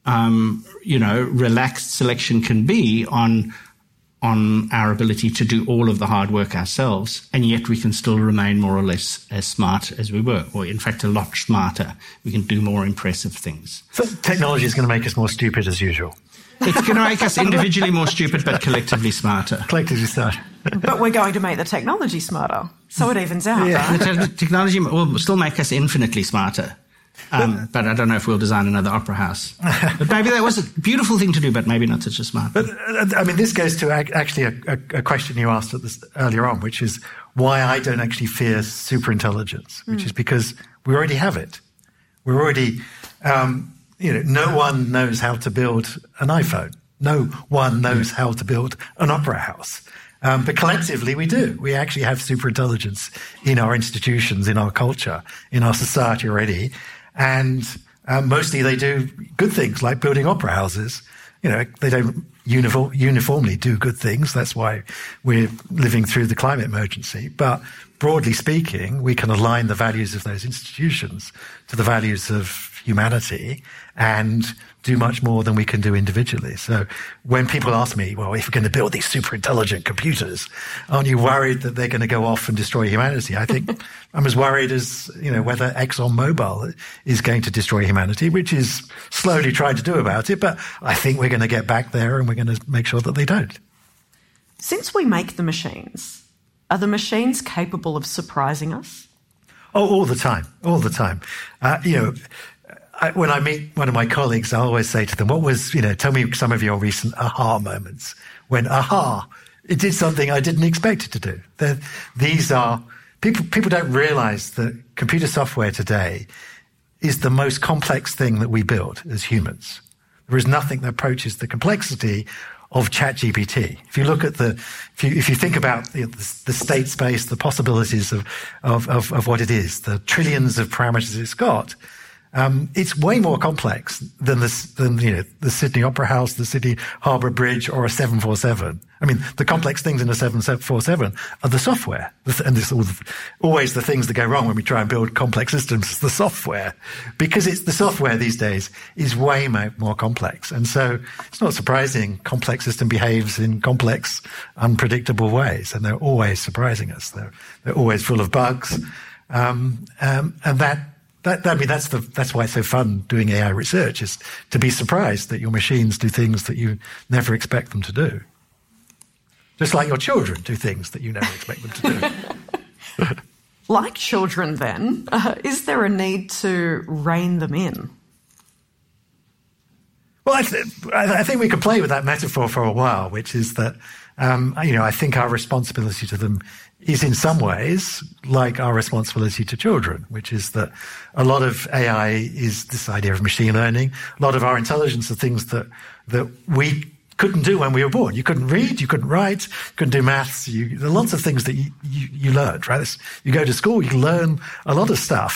um, you know, relaxed selection can be on on our ability to do all of the hard work ourselves, and yet we can still remain more or less as smart as we were, or in fact a lot smarter. We can do more impressive things. So technology is going to make us more stupid as usual. It's going to make us individually more stupid, but collectively smarter. Collectively smarter. But we're going to make the technology smarter, so it evens out. Yeah. Right? The te- technology will still make us infinitely smarter. Um, but I don't know if we'll design another opera house. But maybe that was a beautiful thing to do, but maybe not such a smart thing. But, I mean, this goes to actually a, a, a question you asked at this, earlier on, which is why I don't actually fear superintelligence, which mm. is because we already have it. We're already, um, you know, no one knows how to build an iPhone. No one knows how to build an opera house. Um, but collectively, we do. We actually have superintelligence in our institutions, in our culture, in our society already. And um, mostly they do good things like building opera houses. You know, they don't uniform, uniformly do good things. That's why we're living through the climate emergency. But broadly speaking, we can align the values of those institutions to the values of humanity and do much more than we can do individually. So when people ask me, well, if we're going to build these super intelligent computers, aren't you worried that they're going to go off and destroy humanity? I think I'm as worried as, you know, whether ExxonMobil is going to destroy humanity, which is slowly trying to do about it. But I think we're going to get back there and we're going to make sure that they don't. Since we make the machines, are the machines capable of surprising us? Oh, all the time, all the time. Uh, you know, I, when I meet one of my colleagues, I always say to them, what was, you know, tell me some of your recent aha moments when, aha, it did something I didn't expect it to do. They're, these are, people People don't realize that computer software today is the most complex thing that we build as humans. There is nothing that approaches the complexity of ChatGPT. If you look at the, if you, if you think about the, the state space, the possibilities of, of, of, of what it is, the trillions of parameters it's got, Um, it's way more complex than the, than, you know, the Sydney Opera House, the Sydney Harbour Bridge, or a seven forty-seven. I mean, the complex things in a seven forty-seven are the software. And this is always the things that go wrong when we try and build complex systems, the software. Because it's the software these days is way more complex. And so it's not surprising complex system behaves in complex, unpredictable ways. And they're always surprising us. They're, they're always full of bugs. Um, um, and that, That, I mean, that's the, that's why it's so fun doing A I research, is to be surprised that your machines do things that you never expect them to do. Just like your children do things that you never expect them to do. Like children, then, uh, is there a need to rein them in? Well, I, th- I think we could play with that metaphor for a while, which is that, um, you know, I think our responsibility to them is in some ways like our responsibility to children, which is that a lot of A I is this idea of machine learning. A lot of our intelligence are things that that we couldn't do when we were born. You couldn't read, you couldn't write, you couldn't do maths. You, there are lots of things that you, you, you learned, right? It's, you go to school, you learn a lot of stuff.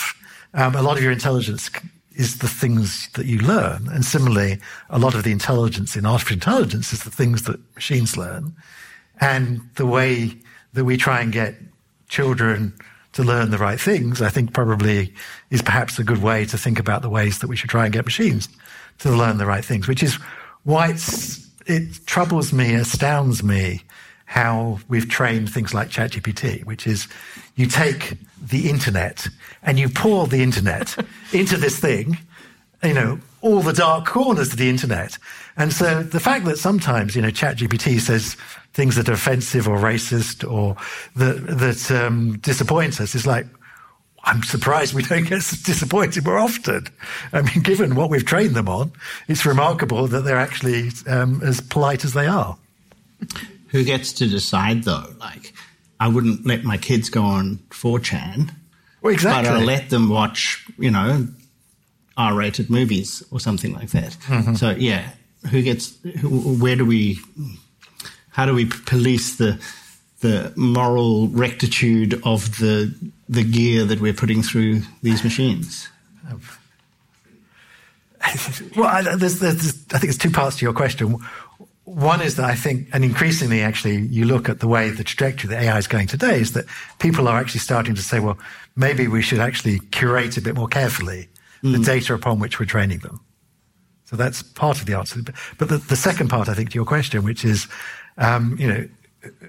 Um, a lot of your intelligence is the things that you learn. And similarly, a lot of the intelligence in artificial intelligence is the things that machines learn. And the way that we try and get children to learn the right things, I think probably is perhaps a good way to think about the ways that we should try and get machines to learn the right things, which is why it's, it troubles me, astounds me, how we've trained things like ChatGPT, which is you take the internet and you pour the internet into this thing, you know, all the dark corners of the internet. And so the fact that sometimes, you know, ChatGPT says things that are offensive or racist or that, that um, disappoints us is like, I'm surprised we don't get disappointed more often. I mean, given what we've trained them on, it's remarkable that they're actually um, as polite as they are. Who gets to decide, though? Like, I wouldn't let my kids go on four chan. Well, exactly. But I let them watch, you know, R-rated movies or something like that. Mm-hmm. So, yeah, who gets – where do we – how do we police the the moral rectitude of the the gear that we're putting through these machines? Well, I, there's, there's, I think there's two parts to your question. One is that I think – and increasingly, actually, you look at the way the trajectory that A I is going today is that people are actually starting to say, well, maybe we should actually curate a bit more carefully the data upon which we're training them. So that's part of the answer. But the, the second part, I think, to your question, which is, um, you know,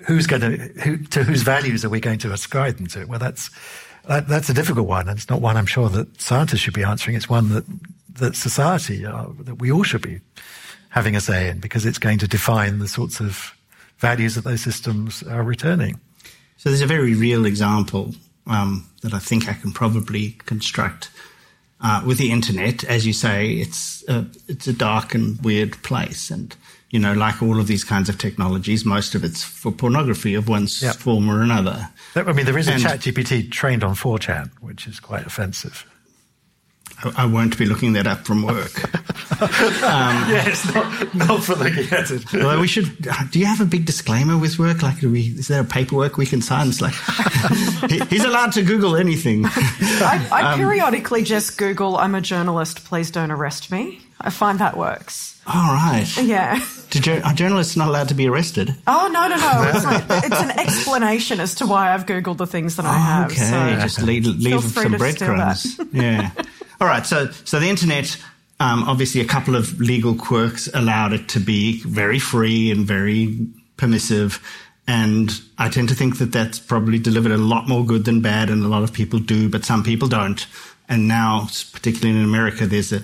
who's going to, who, to whose values are we going to ascribe them to? Well, that's, that, that's a difficult one. And it's not one I'm sure that scientists should be answering. It's one that, that society, uh, that we all should be having a say in, because it's going to define the sorts of values that those systems are returning. So there's a very real example, um, that I think I can probably construct. Uh, with the internet, as you say, it's a, it's a dark and weird place, and you know, like all of these kinds of technologies, most of it's for pornography of one yep. form or another. I mean, there is a ChatGPT trained on four chan, which is quite offensive. I, I won't be looking that up from work. um, yes, not, not for looking at it. Well, we should. Do you have a big disclaimer with work? Like, do we? Is there a paperwork we can sign? It's like he, he's allowed to Google anything. I, I um, periodically just Google, "I'm a journalist. Please don't arrest me." I find that works. All right. Yeah. Ju- are journalists not allowed to be arrested? Oh, no, no, no. It's, like, it's an explanation as to why I've Googled the things that I have. Okay, so just leave, leave some breadcrumbs. Yeah. All right, so, so the internet, um, obviously a couple of legal quirks allowed it to be very free and very permissive, and I tend to think that that's probably delivered a lot more good than bad, and a lot of people do, but some people don't. And now, particularly in America, there's a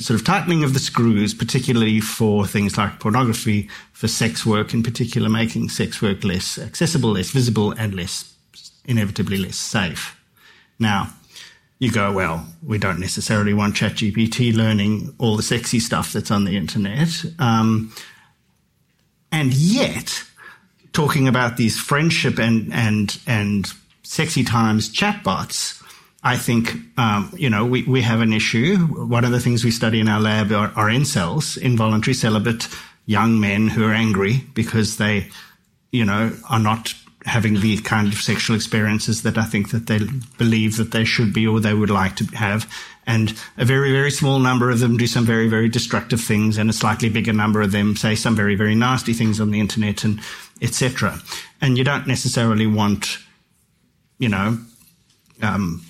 sort of tightening of the screws, particularly for things like pornography, for sex work in particular, making sex work less accessible, less visible, and less, inevitably less safe. Now, you go, well, we don't necessarily want ChatGPT learning all the sexy stuff that's on the internet. Um, and yet, talking about these friendship and, and, and sexy times chatbots, I think, um, you know, we, we have an issue. One of the things we study in our lab are, are incels, involuntary celibate young men who are angry because they, you know, are not having the kind of sexual experiences that I think that they believe that they should be or they would like to have. And a very, very small number of them do some very, very destructive things, and a slightly bigger number of them say some very, very nasty things on the internet, and et cetera. And you don't necessarily want, you know, um,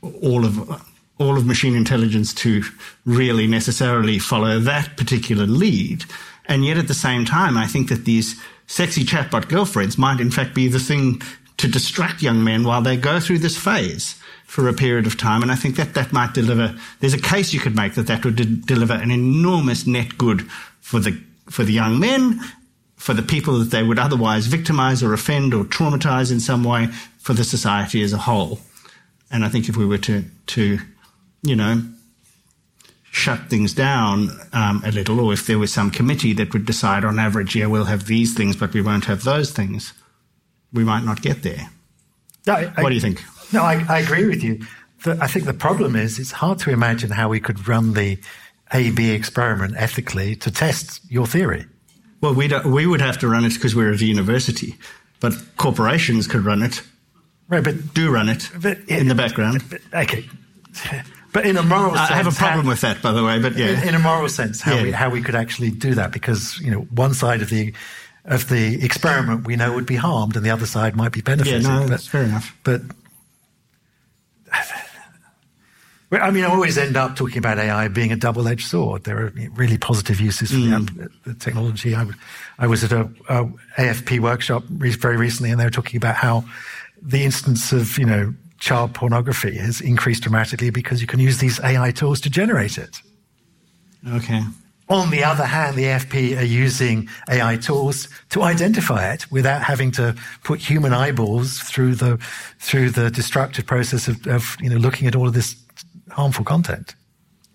all of all of machine intelligence to really necessarily follow that particular lead. And yet at the same time, I think that these sexy chatbot girlfriends might in fact be the thing to distract young men while they go through this phase for a period of time. And I think that that might deliver, there's a case you could make that that would de- deliver an enormous net good for the for the young men, for the people that they would otherwise victimize or offend or traumatize in some way, for the society as a whole. And I think if we were to, to you know, shut things down um, a little, or if there was some committee that would decide on average, yeah, we'll have these things, but we won't have those things, we might not get there. No, I, what do you think? No, I, I agree with you. The, I think the problem is it's hard to imagine how we could run the A B experiment ethically to test your theory. Well, we we would have to run it because we're at a university, but corporations could run it. Right, but do run it but, yeah, in the background. But, okay, but in a moral sense, I have a problem how, with that, by the way. But yeah, in, in a moral sense, how yeah. we how we could actually do that, because you know one side of the of the experiment we know would be harmed, and the other side might be benefited. Yeah, no, but, that's fair enough. But I mean, I always end up talking about A I being a double-edged sword. There are really positive uses for mm. the, the technology. I, I was at a, a A F P workshop very recently, and they were talking about how the instance of, you know, child pornography has increased dramatically because you can use these A I tools to generate it. Okay. On the other hand, the A F P are using A I tools to identify it without having to put human eyeballs through the through the destructive process of, of you know, looking at all of this harmful content.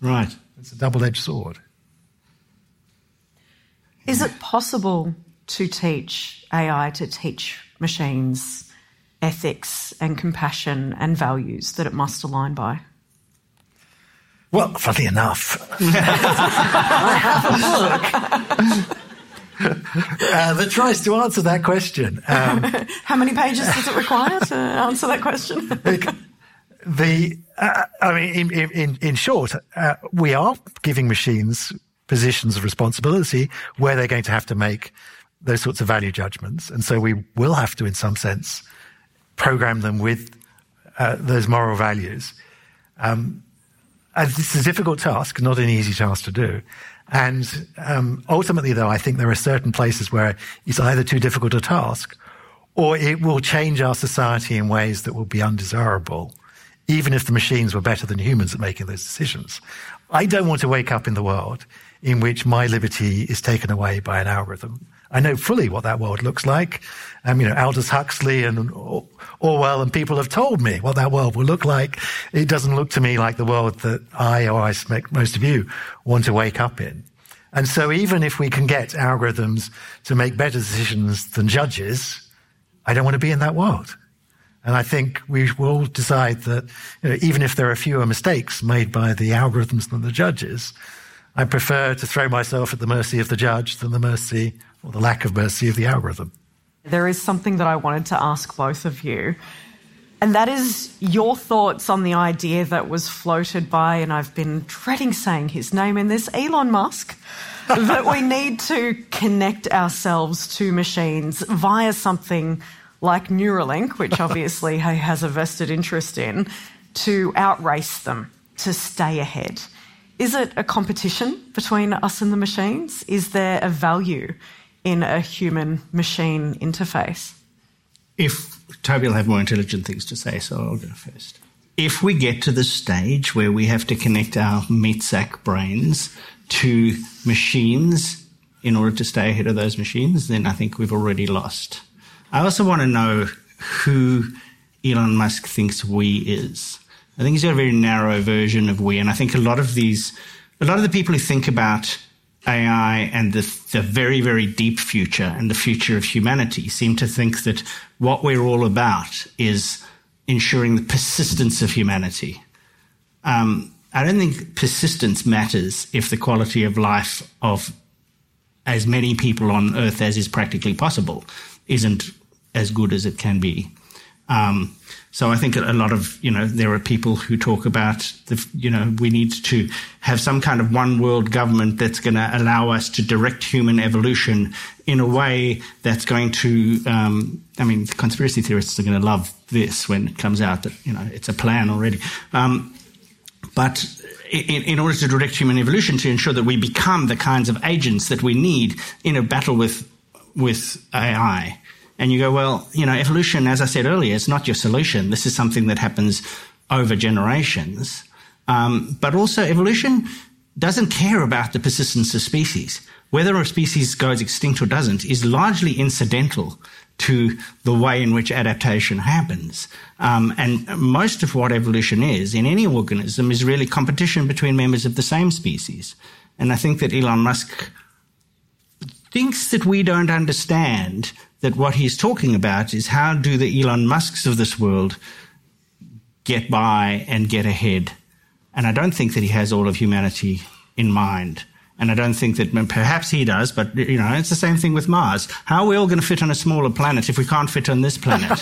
Right. It's a double-edged sword. Is it possible to teach A I to teach machines ethics and compassion and values that it must align by? Well, funny enough, I have a book uh, that tries to answer that question. Um, How many pages does it require to answer that question? the, uh, I mean, in, in, in short, uh, we are giving machines positions of responsibility where they're going to have to make those sorts of value judgments, and so we will have to, in some sense, program them with uh, those moral values. Um, and it's a difficult task, not an easy task to do. And um, ultimately, though, I think there are certain places where it's either too difficult a task or it will change our society in ways that will be undesirable, even if the machines were better than humans at making those decisions. I don't want to wake up in the world in which my liberty is taken away by an algorithm. I know fully what that world looks like. Um, you know, Aldous Huxley and or- Orwell and people have told me what that world will look like. It doesn't look to me like the world that I, or I suspect most of you, want to wake up in. And so even if we can get algorithms to make better decisions than judges, I don't want to be in that world. And I think we will decide that, you know, even if there are fewer mistakes made by the algorithms than the judges, I prefer to throw myself at the mercy of the judge than the mercy or the lack of mercy of the algorithm. There is something that I wanted to ask both of you, and that is your thoughts on the idea that was floated by, and I've been dreading saying his name in this, Elon Musk, that we need to connect ourselves to machines via something like Neuralink, which obviously he has a vested interest in, to outrace them, to stay ahead. Is it a competition between us and the machines? Is there a value in a human-machine interface? If Toby will have more intelligent things to say, so I'll go first. If we get to the stage where we have to connect our meat sack brains to machines in order to stay ahead of those machines, then I think we've already lost. I also want to know who Elon Musk thinks we is. I think he's got a very narrow version of we, and I think a lot of these, a lot of the people who think about A I and the, the very, very deep future and the future of humanity seem to think that what we're all about is ensuring the persistence of humanity. Um, I don't think persistence matters if the quality of life of as many people on Earth as is practically possible isn't as good as it can be. Um, so I think a lot of, you know, there are people who talk about, the, you know, we need to have some kind of one world government that's going to allow us to direct human evolution in a way that's going to, um, I mean, conspiracy theorists are going to love this when it comes out that, you know, it's a plan already. Um, but in, in order to direct human evolution to ensure that we become the kinds of agents that we need in a battle with with A I. And you go, well, you know, evolution, as I said earlier, is not your solution. This is something that happens over generations. Um, but also evolution doesn't care about the persistence of species. Whether a species goes extinct or doesn't is largely incidental to the way in which adaptation happens. Um, and most of what evolution is in any organism is really competition between members of the same species. And I think that Elon Musk thinks that we don't understand that what he's talking about is how do the Elon Musks of this world get by and get ahead. And I don't think that he has all of humanity in mind. And I don't think that perhaps he does, but, you know, it's the same thing with Mars. How are we all going to fit on a smaller planet if we can't fit on this planet?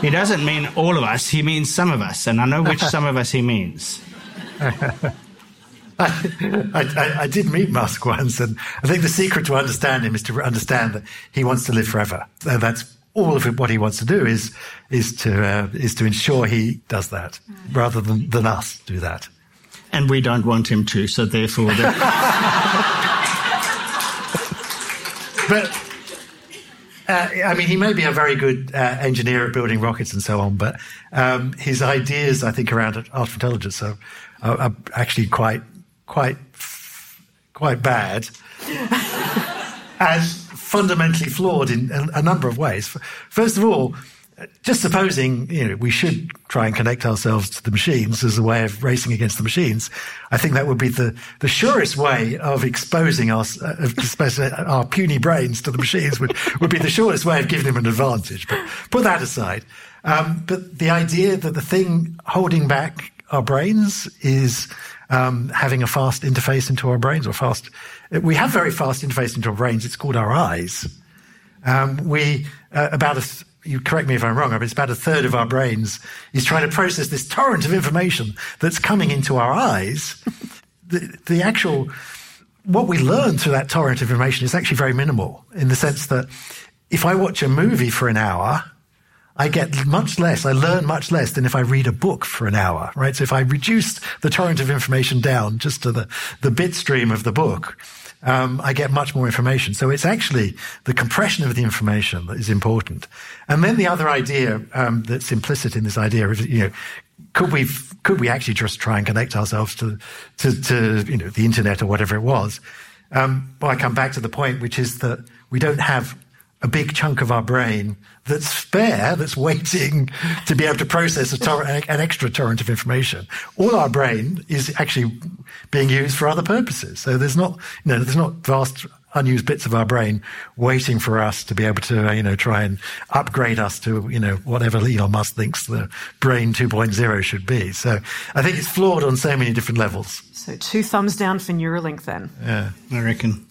He doesn't mean all of us. He means some of us. And I know which some of us he means. I, I, I did meet Musk once, and I think the secret to understand him is to understand that he wants to live forever. So that's all of what he wants to do is is to uh, is to ensure he does that, rather than, than us do that. And we don't want him to, so therefore. But uh, I mean, he may be a very good uh, engineer at building rockets and so on, but um, his ideas, I think, around artificial intelligence are, are, are actually quite. quite quite bad and fundamentally flawed in a, a number of ways. First of all, just supposing, you know, we should try and connect ourselves to the machines as a way of racing against the machines, I think that would be the, the surest way of exposing our, of our puny brains to the machines, would, would be the surest way of giving them an advantage. But put that aside. Um, but the idea that the thing holding back our brains is um, having a fast interface into our brains, or fast. We have very fast interface into our brains. It's called our eyes. Um, we uh, about a th- you correct me if I'm wrong, but it's about a third of our brains is trying to process this torrent of information that's coming into our eyes. the, the actual what we learn through that torrent of information is actually very minimal, in the sense that if I watch a movie for an hour, I get much less, I learn much less than if I read a book for an hour, right? So if I reduce the torrent of information down just to the, the bit stream of the book, um, I get much more information. So it's actually the compression of the information that is important. And then the other idea um, that's implicit in this idea is, you know, could we could we actually just try and connect ourselves to, to, to you know, the internet or whatever it was? Um, well, I come back to the point, which is that we don't have a big chunk of our brain that's spare, that's waiting to be able to process a torrent, an extra torrent of information. All our brain is actually being used for other purposes. So there's not, you know, there's not vast unused bits of our brain waiting for us to be able to, you know, try and upgrade us to, you know, whatever Elon Musk thinks the brain two point oh should be. So I think it's flawed on so many different levels. So two thumbs down for Neuralink then. Yeah, I reckon.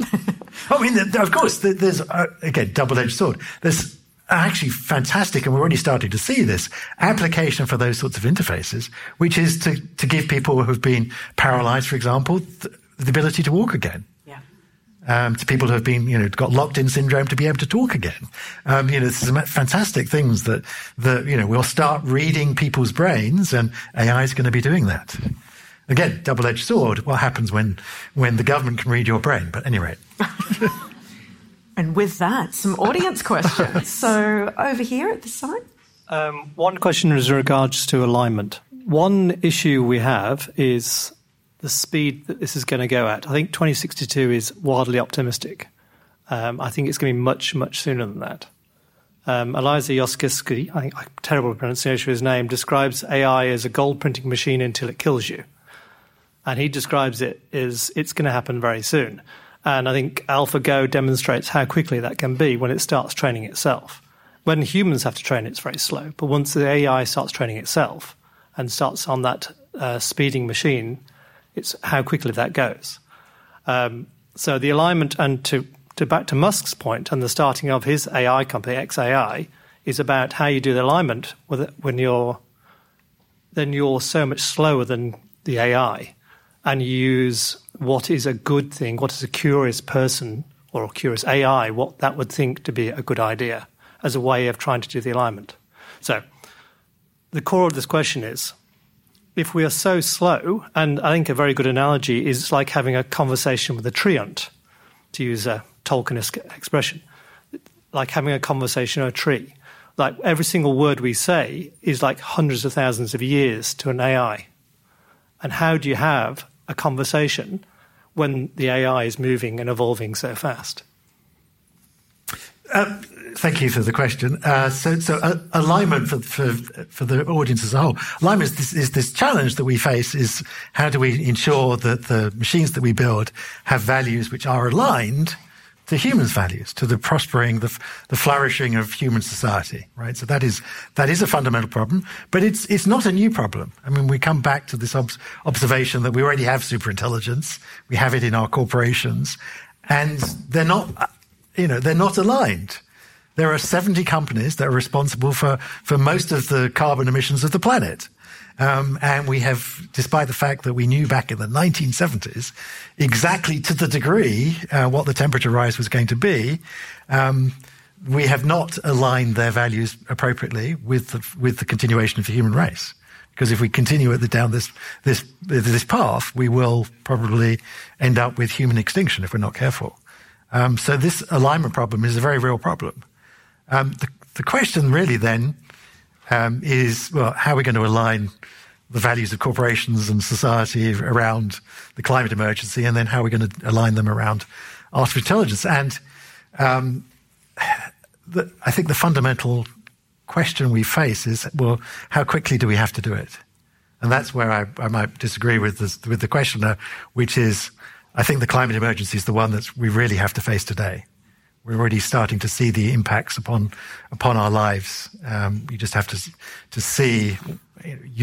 I mean, of course, there's, again, double-edged sword. There's actually fantastic, and we're already starting to see this, application for those sorts of interfaces, which is to, to give people who've been paralyzed, for example, the ability to walk again. Um, to people who have been, you know, got locked-in syndrome to be able to talk again. Um, you know, this is fantastic things that, that, you know, we'll start reading people's brains, and A I is going to be doing that. Again, double-edged sword, what happens when, when the government can read your brain? But anyway. And with that, some audience questions. So over here at the side. Um, one question is in regards to alignment. One issue we have is the speed that this is going to go at. I think twenty sixty-two is wildly optimistic. Um, I think it's going to be much, much sooner than that. Um, Eliezer Yudkowsky, I think I'm terrible pronunciation of his name, describes A I as a gold printing machine until it kills you. And he describes it as it's going to happen very soon. And I think Alpha Go demonstrates how quickly that can be when it starts training itself. When humans have to train, it's very slow. But once the A I starts training itself and starts on that uh, speeding machine, it's how quickly that goes. Um, so the alignment, and to, to back to Musk's point and the starting of his A I company, X A I, is about how you do the alignment with it when you're, then you're so much slower than the A I, and you use what is a good thing, what is a curious person or a curious A I, what that would think to be a good idea as a way of trying to do the alignment. So the core of this question is, if we are so slow, and I think a very good analogy is like having a conversation with a treant, to use a Tolkienist expression, like having a conversation with a tree. Like every single word we say is like hundreds of thousands of years to an A I. And how do you have a conversation when the A I is moving and evolving so fast? Uh, thank you for the question. Uh, so, so uh, alignment for, for for the audience as a whole. Alignment is this, is this challenge that we face: is how do we ensure that the machines that we build have values which are aligned to humans' values, to the prospering, the the flourishing of human society, right? So that is that is a fundamental problem, but it's it's not a new problem. I mean, we come back to this ob- observation that we already have superintelligence, we have it in our corporations, and they're not. Uh, You know, they're not aligned. There are seventy companies that are responsible for, for most of the carbon emissions of the planet. Um, and we have, despite the fact that we knew back in the nineteen seventies exactly to the degree uh, what the temperature rise was going to be, um, we have not aligned their values appropriately with the, with the continuation of the human race. Because if we continue it down this, this, this path, we will probably end up with human extinction if we're not careful. Um, so this alignment problem is a very real problem. Um, the, the question really then um, is, well, how are we going to align the values of corporations and society around the climate emergency, and then how are we going to align them around artificial intelligence? And um, the, I think the fundamental question we face is, well, how quickly do we have to do it? And that's where I, I might disagree with this, with the questioner, which is, I think the climate emergency is the one that we really have to face today. We're already starting to see the impacts upon upon our lives. Um, you just have to to see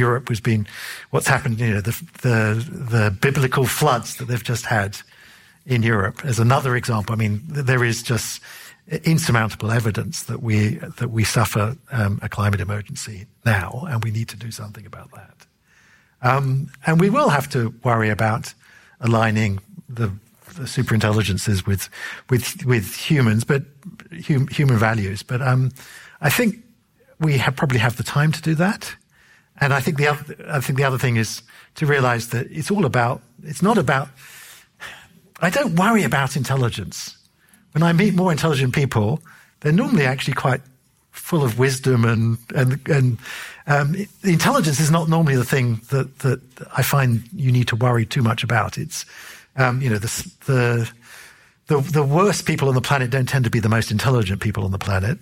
Europe has been what's happened. You know, the, the the biblical floods that they've just had in Europe as another example. I mean, there is just insurmountable evidence that we that we suffer um, a climate emergency now, and we need to do something about that. Um, and we will have to worry about aligning the, the superintelligences with with with humans, but hum, human values. But um, I think we have, probably have the time to do that. And I think the other, I think the other thing is to realise that it's all about. It's not about. I don't worry about intelligence. When I meet more intelligent people, they're normally actually quite full of wisdom, and and and um, it, the intelligence is not normally the thing that that I find you need to worry too much about. It's Um, you know, the, the the, the worst people on the planet don't tend to be the most intelligent people on the planet.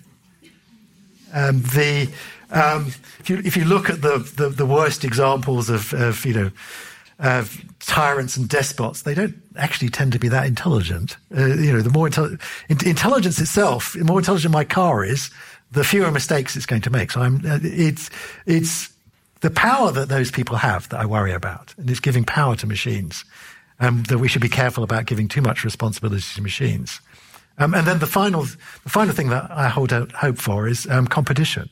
Um, the um, if you if you look at the the, the worst examples of, of you know of tyrants and despots, they don't actually tend to be that intelligent. Uh, you know, the more intelli- intelligence itself, the more intelligent my car is, the fewer mistakes it's going to make. So I'm it's it's the power that those people have that I worry about, and it's giving power to machines, and um, that we should be careful about giving too much responsibility to machines. Um, and then the final, the final thing that I hold out hope for is um, competition.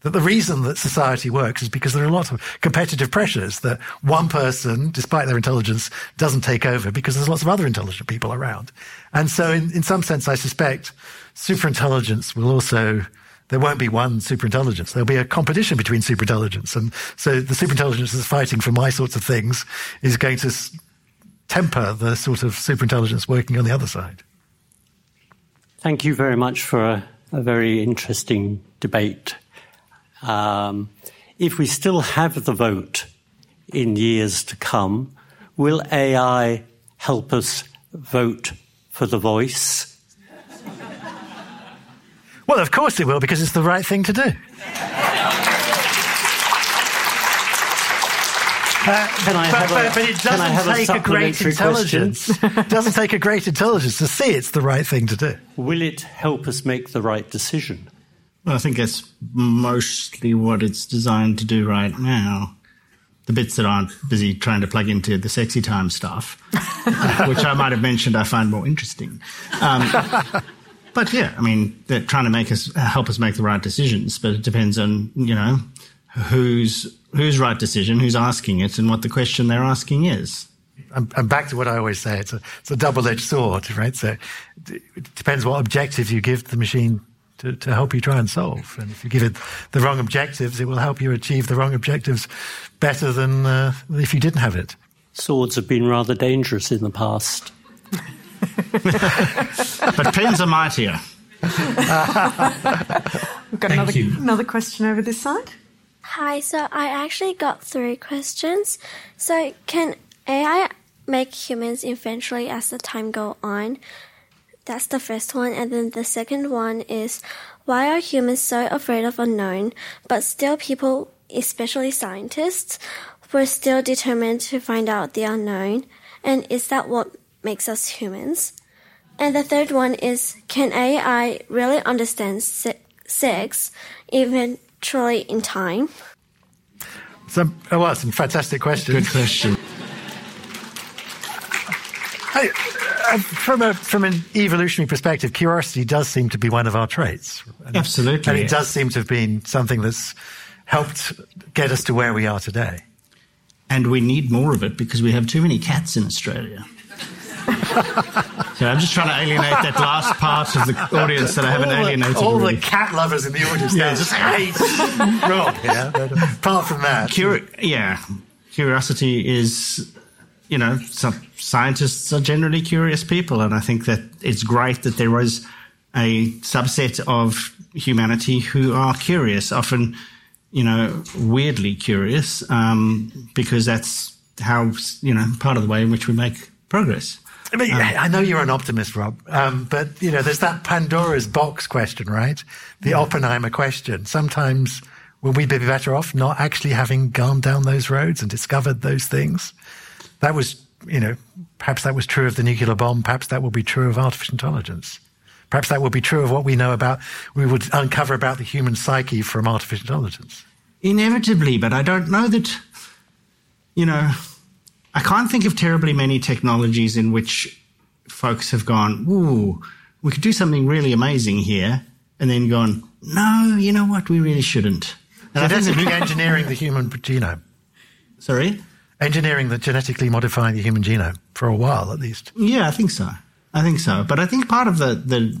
That the reason that society works is because there are a lot of competitive pressures that one person, despite their intelligence, doesn't take over because there's lots of other intelligent people around. And so, in, in some sense, I suspect superintelligence will also. There won't be one superintelligence. There'll be a competition between superintelligence, and so the superintelligence that's fighting for my sorts of things is going to temper the sort of superintelligence working on the other side. Thank you very much for a, a very interesting debate. Um, if we still have the vote in years to come, will A I help us vote for the voice? Well, of course it will, because it's the right thing to do. Uh, can I but, have but, a, but it doesn't have take a, a great intelligence. It doesn't take a great intelligence to see it's the right thing to do. Will it help us make the right decision? Well, I think that's mostly what it's designed to do right now. The bits that I'm busy trying to plug into the sexy time stuff, uh, which I might have mentioned I find more interesting. Um, but, yeah, I mean, they're trying to make us help us make the right decisions, but it depends on, you know, who's... whose right decision, who's asking it, and what the question they're asking is. I'm, I'm back to what I always say. It's a, it's a double-edged sword, right? So it depends what objectives you give the machine to, to help you try and solve. And if you give it the wrong objectives, it will help you achieve the wrong objectives better than uh, if you didn't have it. Swords have been rather dangerous in the past. But pens are mightier. We've got another, another question over this side. Hi, so I actually got three questions. So can A I make humans eventually as the time go on? That's the first one. And then the second one is, why are humans so afraid of unknown, but still people, especially scientists, were still determined to find out the unknown? And is that what makes us humans? And the third one is, can A I really understand se- sex even Surely in time? Some, oh, well, some fantastic questions. Good question. I, I, from, a, from an evolutionary perspective, curiosity does seem to be one of our traits. And Absolutely. It, and it does seem to have been something that's helped get us to where we are today. And we need more of it because we have too many cats in Australia. So I'm just trying to alienate that last part of the audience that I haven't all alienated. The, all really. The cat lovers in the audience now just hate Rob. Yeah. Apart from that, Curi- yeah, curiosity is, you know, some scientists are generally curious people, and I think that it's great that there was a subset of humanity who are curious, often, you know, weirdly curious, um, because that's how, you know, part of the way in which we make progress. I mean, um, I know you're an optimist, Rob, um, but, you know, there's that Pandora's box question, right? The yeah. Oppenheimer question. Sometimes will we be better off not actually having gone down those roads and discovered those things? That was, you know, perhaps that was true of the nuclear bomb. Perhaps that will be true of artificial intelligence. Perhaps that will be true of what we know about, we would uncover about the human psyche from artificial intelligence. Inevitably, but I don't know that, you know... I can't think of terribly many technologies in which folks have gone, ooh, we could do something really amazing here, and then gone, no, you know what, we really shouldn't. And I think genetically engineering the human genome. Sorry? Engineering the genetically modifying the human genome, for a while at least. Yeah, I think so. I think so. But I think part of the, the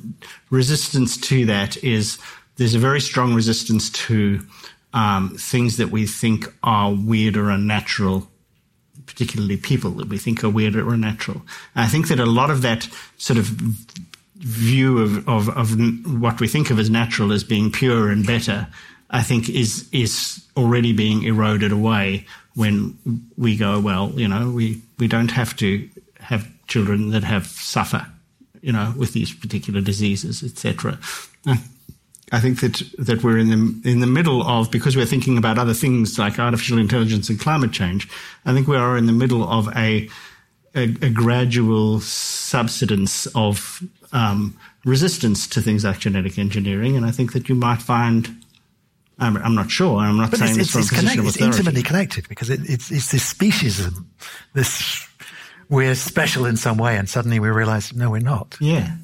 resistance to that is there's a very strong resistance to um, things that we think are weird or unnatural, particularly people that we think are weird or unnatural. And I think that a lot of that sort of view of, of, of what we think of as natural as being pure and better, I think is is already being eroded away when we go, well, you know, we, we don't have to have children that have suffer you know, with these particular diseases, et cetera. I think that that we're in the in the middle of, because we're thinking about other things like artificial intelligence and climate change, I think we are in the middle of a a, a gradual subsidence of um, resistance to things like genetic engineering, and I think that you might find. I'm, I'm not sure. I'm not but saying it's, this it's, from it's a position of authority. It's intimately connected because it, it's it's this speciesism, this we're special in some way, and suddenly we realise no, we're not. Yeah.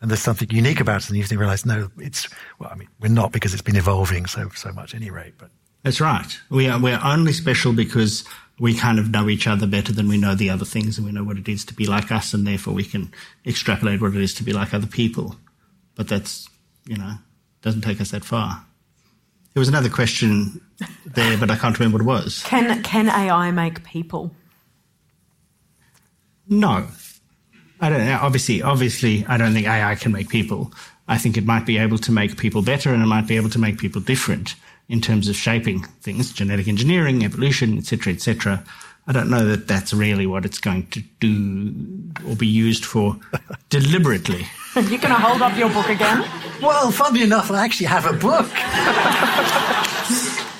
And there's something unique about it, and you realise, no, it's well, I mean, we're not because it's been evolving so so much, at any rate. But that's right. We are we're only special because we kind of know each other better than we know the other things, and we know what it is to be like us, and therefore we can extrapolate what it is to be like other people. But that's you know doesn't take us that far. There was another question there, but I can't remember what it was. Can can A I make people? No. I don't know. Obviously, obviously, I don't think A I can make people. I think it might be able to make people better, and it might be able to make people different in terms of shaping things, genetic engineering, evolution, et cetera, et cetera. I don't know that that's really what it's going to do or be used for deliberately. You're going to hold up your book again? Well, funnily enough, I actually have a book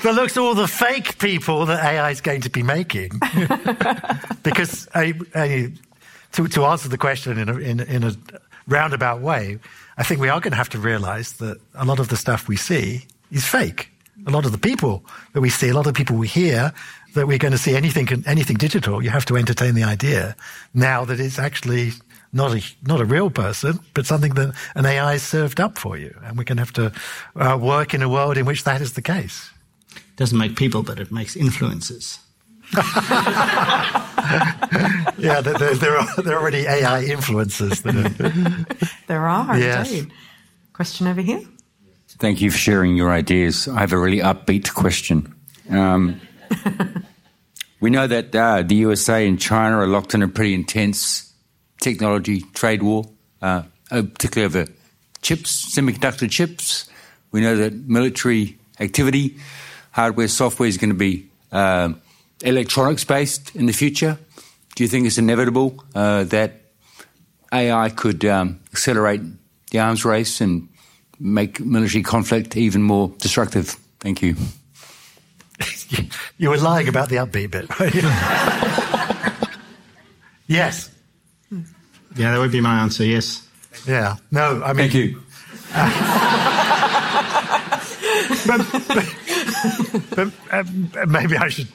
that looks at all the fake people that A I is going to be making. Because I... I To, to answer the question in a, in, in a roundabout way, I think we are going to have to realise that a lot of the stuff we see is fake. A lot of the people that we see, a lot of the people we hear, that we're going to see anything anything digital, you have to entertain the idea now that it's actually not a not a real person, but something that an A I has served up for you. And we're going to have to uh, work in a world in which that is the case. It doesn't make people, but it makes influences. Yeah, there, there are there are already A I influencers. There are, yes. Indeed. Question over here. Thank you for sharing your ideas. I have a really upbeat question. Um, we know that uh, the U S A and China are locked in a pretty intense technology trade war, uh, particularly over chips, semiconductor chips. We know that military activity, hardware, software is going to be... Uh, electronics-based in the future. Do you think it's inevitable uh, that A I could um, accelerate the arms race and make military conflict even more destructive? Thank you. You were lying about the upbeat bit, right? Yes. Yeah, that would be my answer, yes. Yeah. No, I mean... Thank you. Uh, but but um, maybe I should...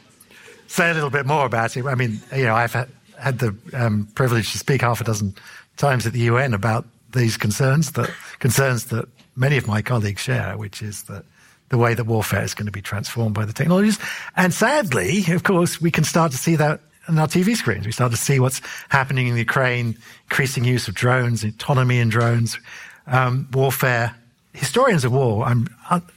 say a little bit more about it. I mean, you know, I've had, had the um, privilege to speak half a dozen times at the U N about these concerns that concerns that many of my colleagues share, which is that the way that warfare is going to be transformed by the technologies. And sadly, of course, we can start to see that on our T V screens. We start to see what's happening in Ukraine, increasing use of drones, autonomy in drones, um, warfare. Historians of war, I'm,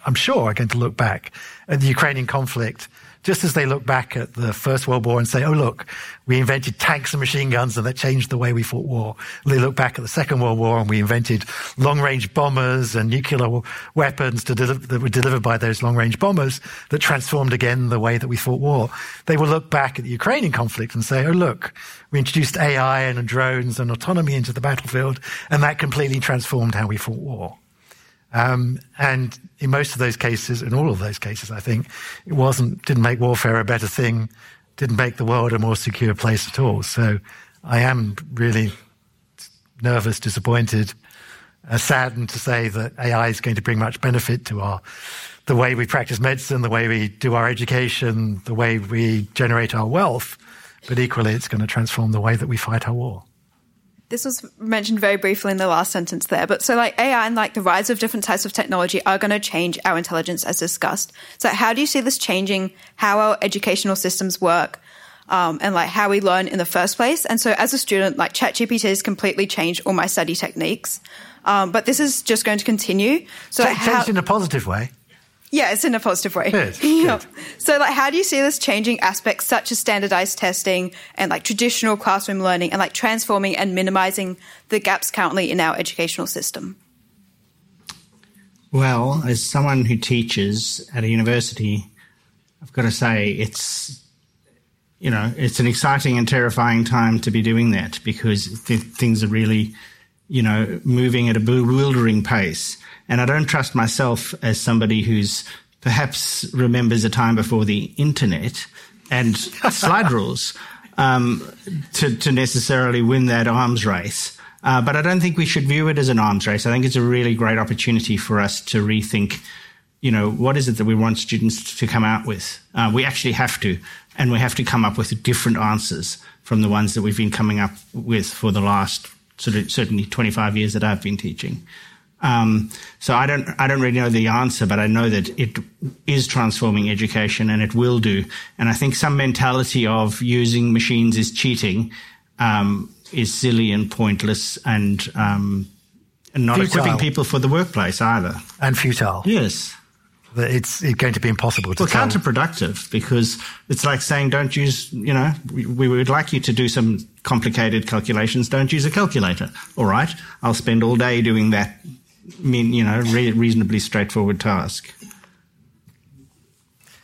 I'm sure, are going to look back at the Ukrainian conflict just as they look back at the First World War and say, oh, look, we invented tanks and machine guns and that changed the way we fought war. They look back at the Second World War and we invented long-range bombers and nuclear weapons to deliver, that were delivered by those long-range bombers that transformed again the way that we fought war. They will look back at the Ukrainian conflict and say, oh, look, we introduced A I and drones and autonomy into the battlefield and that completely transformed how we fought war. Um, and in most of those cases, in all of those cases, I think, it wasn't, didn't make warfare a better thing, didn't make the world a more secure place at all. So I am really nervous, disappointed, uh, saddened to say that A I is going to bring much benefit to our, the way we practice medicine, the way we do our education, the way we generate our wealth, but equally it's going to transform the way that we fight our war. This was mentioned very briefly in the last sentence there, but so like A I and like the rise of different types of technology are going to change our intelligence as discussed. So how do you see this changing how our educational systems work um, and like how we learn in the first place? And so as a student, like ChatGPT has completely changed all my study techniques, um, but this is just going to continue. So Ch- how- changed in a positive way. Yeah, it's in a positive way. Good, yeah. Good. So, like, how do you see this changing aspects such as standardized testing and, like, traditional classroom learning and, like, transforming and minimizing the gaps currently in our educational system? Well, as someone who teaches at a university, I've got to say it's, you know, it's an exciting and terrifying time to be doing that because th- things are really you know, moving at a bewildering pace. And I don't trust myself as somebody who's perhaps remembers a time before the internet and slide rules um, to, to necessarily win that arms race. Uh, but I don't think we should view it as an arms race. I think it's a really great opportunity for us to rethink, you know, what is it that we want students to come out with? Uh, we actually have to, and we have to come up with different answers from the ones that we've been coming up with for the last sort of certainly twenty-five years that I've been teaching. Um, so I don't, I don't really know the answer, but I know that it is transforming education and it will do. And I think some mentality of using machines is cheating, um, is silly and pointless and, um, and not futile. Equipping people for the workplace either. And futile. Yes. It's, it's going to be impossible to well, tell. Counterproductive, because it's like saying don't use, you know, we, we would like you to do some complicated calculations. Don't use a calculator. All right. I'll spend all day doing that. Mean you know re- reasonably straightforward task.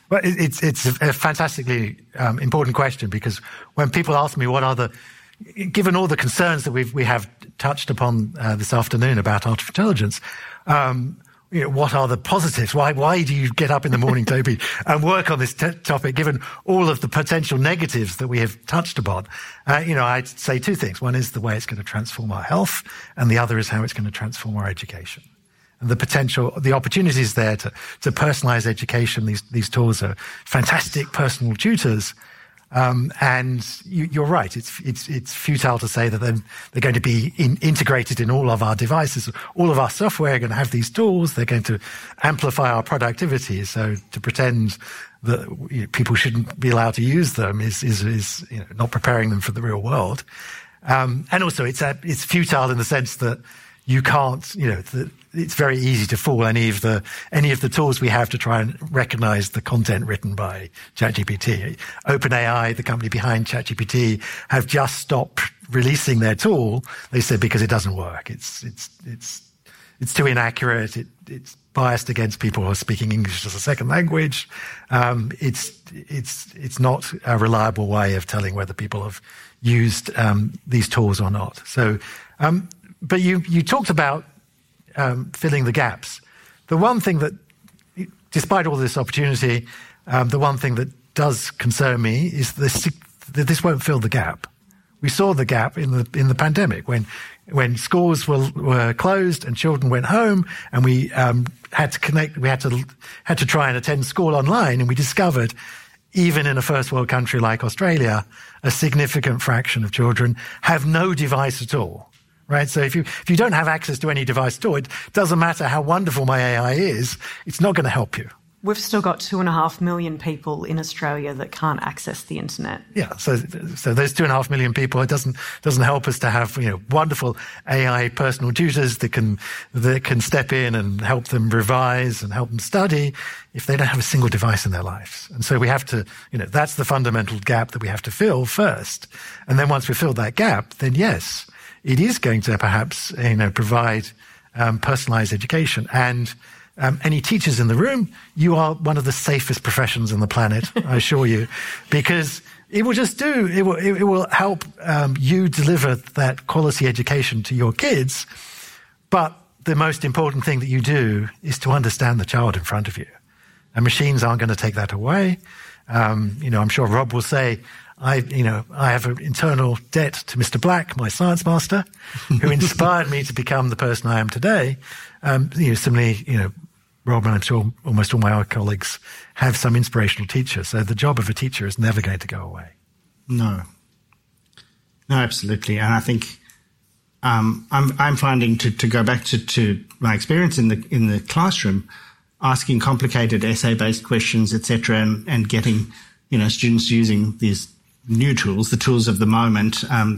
Well, it's it's a fantastically um, important question, because when people ask me what are the, given all the concerns that we've we have touched upon uh, this afternoon about artificial intelligence, um, you know, what are the positives? Why why do you get up in the morning, Toby, and work on this t- topic? Given all of the potential negatives that we have touched upon, uh, you know, I'd say two things. One is the way it's going to transform our health, and the other is how it's going to transform our education. And the potential, the opportunities there to to personalize education. These these tools are fantastic personal tutors. Um, and you, you're right. It's, it's, it's futile to say that they're, they're going to be in, integrated in all of our devices. All of our software are going to have these tools. They're going to amplify our productivity. So to pretend that you know, people shouldn't be allowed to use them is, is, is, you know, not preparing them for the real world. Um, and also it's, a, it's futile in the sense that you can't, you know, the, it's very easy to fool any of the any of the tools we have to try and recognize the content written by ChatGPT. OpenAI, the company behind ChatGPT, have just stopped releasing their tool. They said because it doesn't work. It's it's it's it's too inaccurate. It, it's biased against people who are speaking English as a second language. Um, it's it's it's not a reliable way of telling whether people have used um, these tools or not. So, um, but you you talked about. Um, filling the gaps. The one thing that, despite all this opportunity, um, the one thing that does concern me is this, that this won't fill the gap. We saw the gap in the in the pandemic when when schools were were closed and children went home, and we um, had to connect. We had to had to try and attend school online, and we discovered, even in a first world country like Australia, a significant fraction of children have no device at all. Right. So if you, if you don't have access to any device at all, it doesn't matter how wonderful my A I is, it's not going to help you. We've still got two and a half million people in Australia that can't access the internet. Yeah. So, so those two and a half million people, it doesn't, doesn't help us to have, you know, wonderful A I personal tutors that can, that can step in and help them revise and help them study if they don't have a single device in their lives. And so we have to, you know, that's the fundamental gap that we have to fill first. And then once we fill that gap, then yes, it is going to perhaps, you know, provide um, personalized education. And um, any teachers in the room, you are one of the safest professions on the planet, I assure you, because it will just do, it will, it will help um, you deliver that quality education to your kids. But the most important thing that you do is to understand the child in front of you. And machines aren't going to take that away. Um, you know, I'm sure Rob will say, I, you know, I have an internal debt to Mister Black, my science master, who inspired me to become the person I am today. Um, you know, similarly, you know, Rob and I'm sure almost all my colleagues have some inspirational teacher. So the job of a teacher is never going to go away. No, no, absolutely. And I think um, I'm I'm finding to, to go back to, to my experience in the in the classroom, asking complicated essay-based questions, et cetera, and, and getting you know students using these new tools, the tools of the moment, um,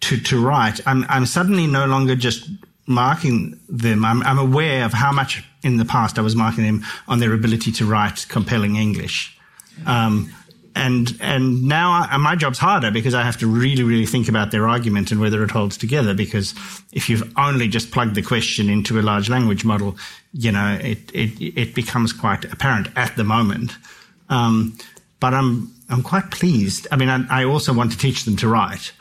to, to write, I'm, I'm suddenly no longer just marking them. I'm, I'm aware of how much in the past I was marking them on their ability to write compelling English. Um, and, and now I, my job's harder because I have to really, really think about their argument and whether it holds together, because if you've only just plugged the question into a large language model, you know, it, it, it becomes quite apparent at the moment. Um, but I'm, I'm quite pleased. I mean, I, I also want to teach them to write,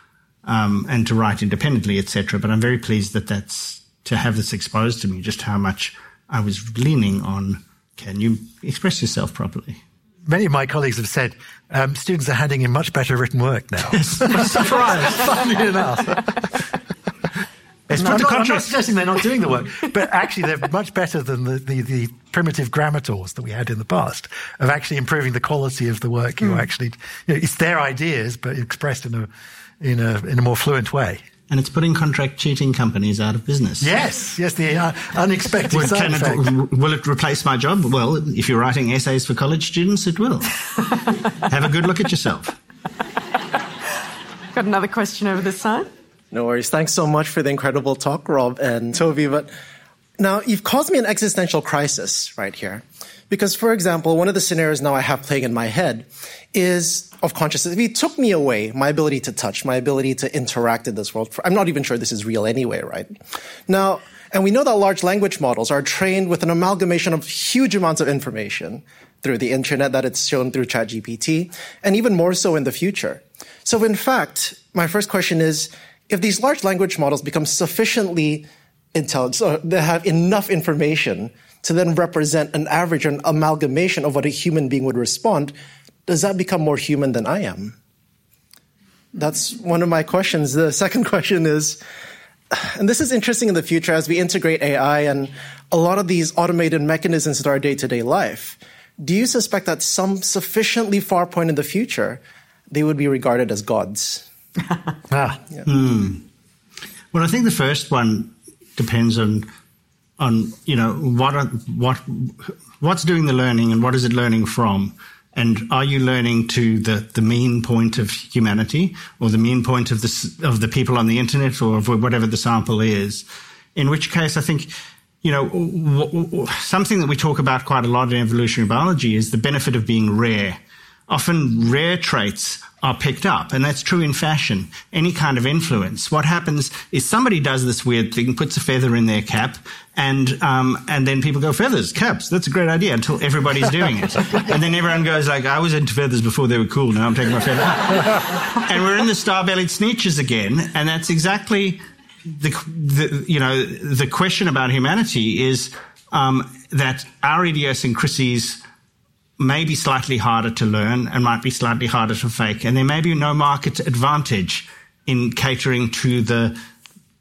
um, and to write independently, et cetera. But I'm very pleased that that's to have this exposed to me, just how much I was leaning on. Can you express yourself properly? Many of my colleagues have said um, students are handing in much better written work now. Surprise! Funny enough. It's no, I'm, not, I'm not suggesting they're not doing the work, but actually they're much better than the, the, the primitive grammar tools that we had in the past of actually improving the quality of the work. Mm. You actually, you know, it's their ideas, but expressed in a in a in a more fluent way. And it's putting contract cheating companies out of business. Yes, yes, the uh, unexpected well, side effect. It, will it replace my job? Well, if you're writing essays for college students, it will. Have a good look at yourself. Got another question over this side. No worries. Thanks so much for the incredible talk, Rob and Toby. But now you've caused me an existential crisis right here. Because, for example, one of the scenarios now I have playing in my head is of consciousness. If he took me away, my ability to touch, my ability to interact in this world, I'm not even sure this is real anyway, right? Now, and we know that large language models are trained with an amalgamation of huge amounts of information through the internet that it's shown through ChatGPT, and even more so in the future. So, in fact, my first question is, if these large language models become sufficiently intelligent, so they have enough information to then represent an average or an amalgamation of what a human being would respond, does that become more human than I am? That's one of my questions. The second question is, and this is interesting in the future as we integrate A I and a lot of these automated mechanisms into our day-to-day life, do you suspect that some sufficiently far point in the future, they would be regarded as gods? ah, yeah. mm. Well, I think the first one depends on on you know what are, what what's doing the learning and what is it learning from, and are you learning to the, the mean point of humanity or the mean point of the of the people on the internet or of whatever the sample is? In which case, I think you know w- w- something that we talk about quite a lot in evolutionary biology is the benefit of being rare. Often rare traits are picked up, and that's true in fashion, any kind of influence. What happens is somebody does this weird thing, puts a feather in their cap, and um, and then people go, feathers, caps, that's a great idea, until everybody's doing it. And then everyone goes like, I was into feathers before they were cool, now I'm taking my feather off. And we're in the star-bellied sneetches again, and that's exactly the, the you know, the question about humanity is um, that our idiosyncrasies may be slightly harder to learn and might be slightly harder to fake. And there may be no market advantage in catering to the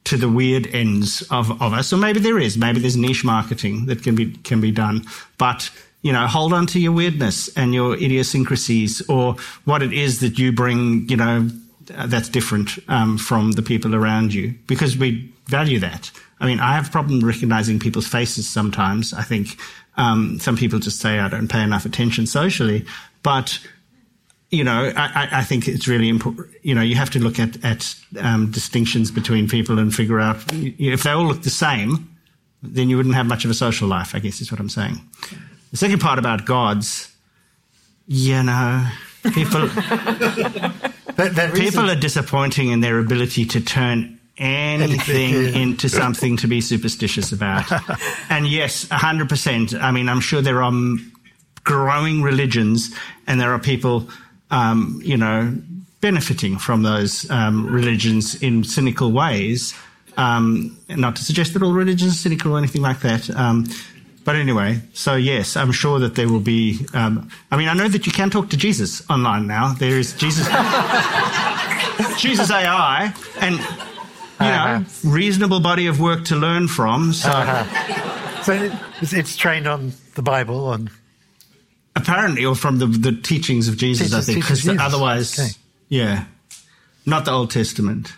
to the weird ends of, of us. Or maybe there is. Maybe there's niche marketing that can be can be done. But, you know, hold on to your weirdness and your idiosyncrasies or what it is that you bring, you know, that's different um, from the people around you, because we value that. I mean, I have a problem recognizing people's faces sometimes, I think. Um, some people just say I don't pay enough attention socially, but, you know, I, I think it's really important. You know, you have to look at, at um, distinctions between people and figure out if they all look the same, then you wouldn't have much of a social life, I guess is what I'm saying. The second part about gods, you know, people, but that people are disappointing in their ability to turn anything into something to be superstitious about. And yes, one hundred percent. I mean, I'm sure there are growing religions and there are people, um, you know, benefiting from those um, religions in cynical ways. Um, not to suggest that all religions are cynical or anything like that. Um, but anyway, so yes, I'm sure that there will be... Um, I mean, I know that you can talk to Jesus online now. There is Jesus... Jesus A I and... You know, uh-huh. reasonable body of work to learn from. So, uh-huh. so it, it's trained on the Bible, on apparently, or from the, the teachings of Jesus, teachers, I think, because otherwise, okay. yeah, not the Old Testament.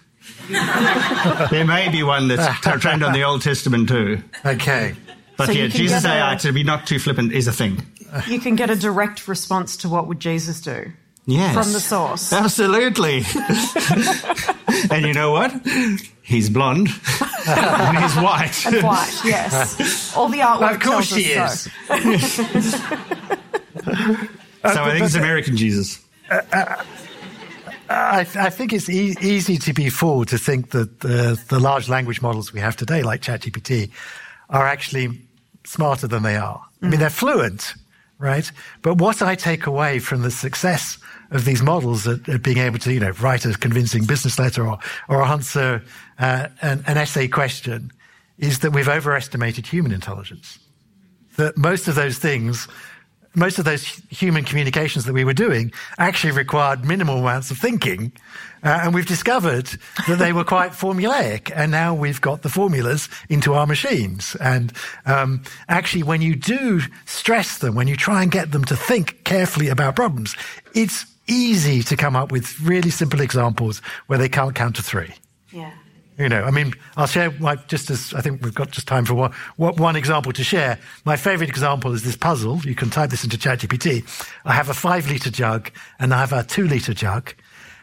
There may be one that's trained on the Old Testament too. Okay, but so yeah, Jesus A I, to be not too flippant, is a thing. You can get a direct response to what would Jesus do. Yes. From the source. Absolutely. And you know what? He's blonde. And he's white. And white, yes. All the artwork tells us so. Of course she is. So, so I think it's American Jesus. Uh, uh, I, I think it's e- easy to be fooled to think that the, the large language models we have today, like ChatGPT, are actually smarter than they are. Mm. I mean, they're fluent. right? But what I take away from the success of these models at, at being able to, you know, write a convincing business letter or, or answer uh, an, an essay question is that we've overestimated human intelligence. That most of those things, most of those human communications that we were doing actually required minimal amounts of thinking. Uh, and we've discovered that they were quite formulaic. And now we've got the formulas into our machines. And um, actually, when you do stress them, when you try and get them to think carefully about problems, it's easy to come up with really simple examples where they can't count to three. Yeah. You know, I mean, I'll share, my, just as I think we've got just time for one, one example to share. My favorite example is this puzzle. You can type this into ChatGPT. I have a five-liter jug and I have a two-liter jug.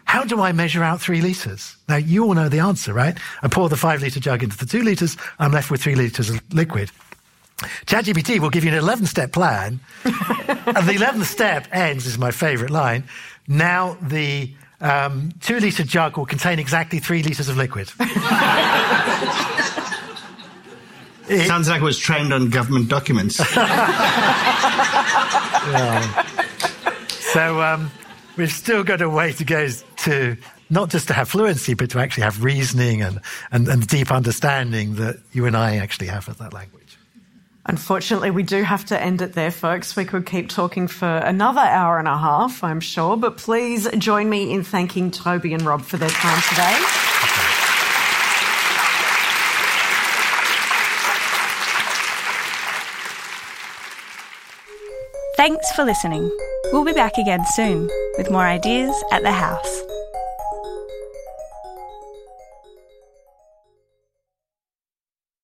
How do I measure out three liters? Now, you all know the answer, right? I pour the five-liter jug into the two liters. I'm left with three liters of liquid. ChatGPT will give you an eleven-step plan. And the eleventh step ends, is my favorite line. Now the... Um, two litre jug will contain exactly three litres of liquid. it, Sounds like it was trained on government documents. yeah. So um, we've still got a way to go to not just to have fluency, but to actually have reasoning and, and, and deep understanding that you and I actually have of that language. Unfortunately, we do have to end it there, folks. We could keep talking for another hour and a half, I'm sure. But please join me in thanking Toby and Rob for their time today. Thanks for listening. We'll be back again soon with more ideas at the house.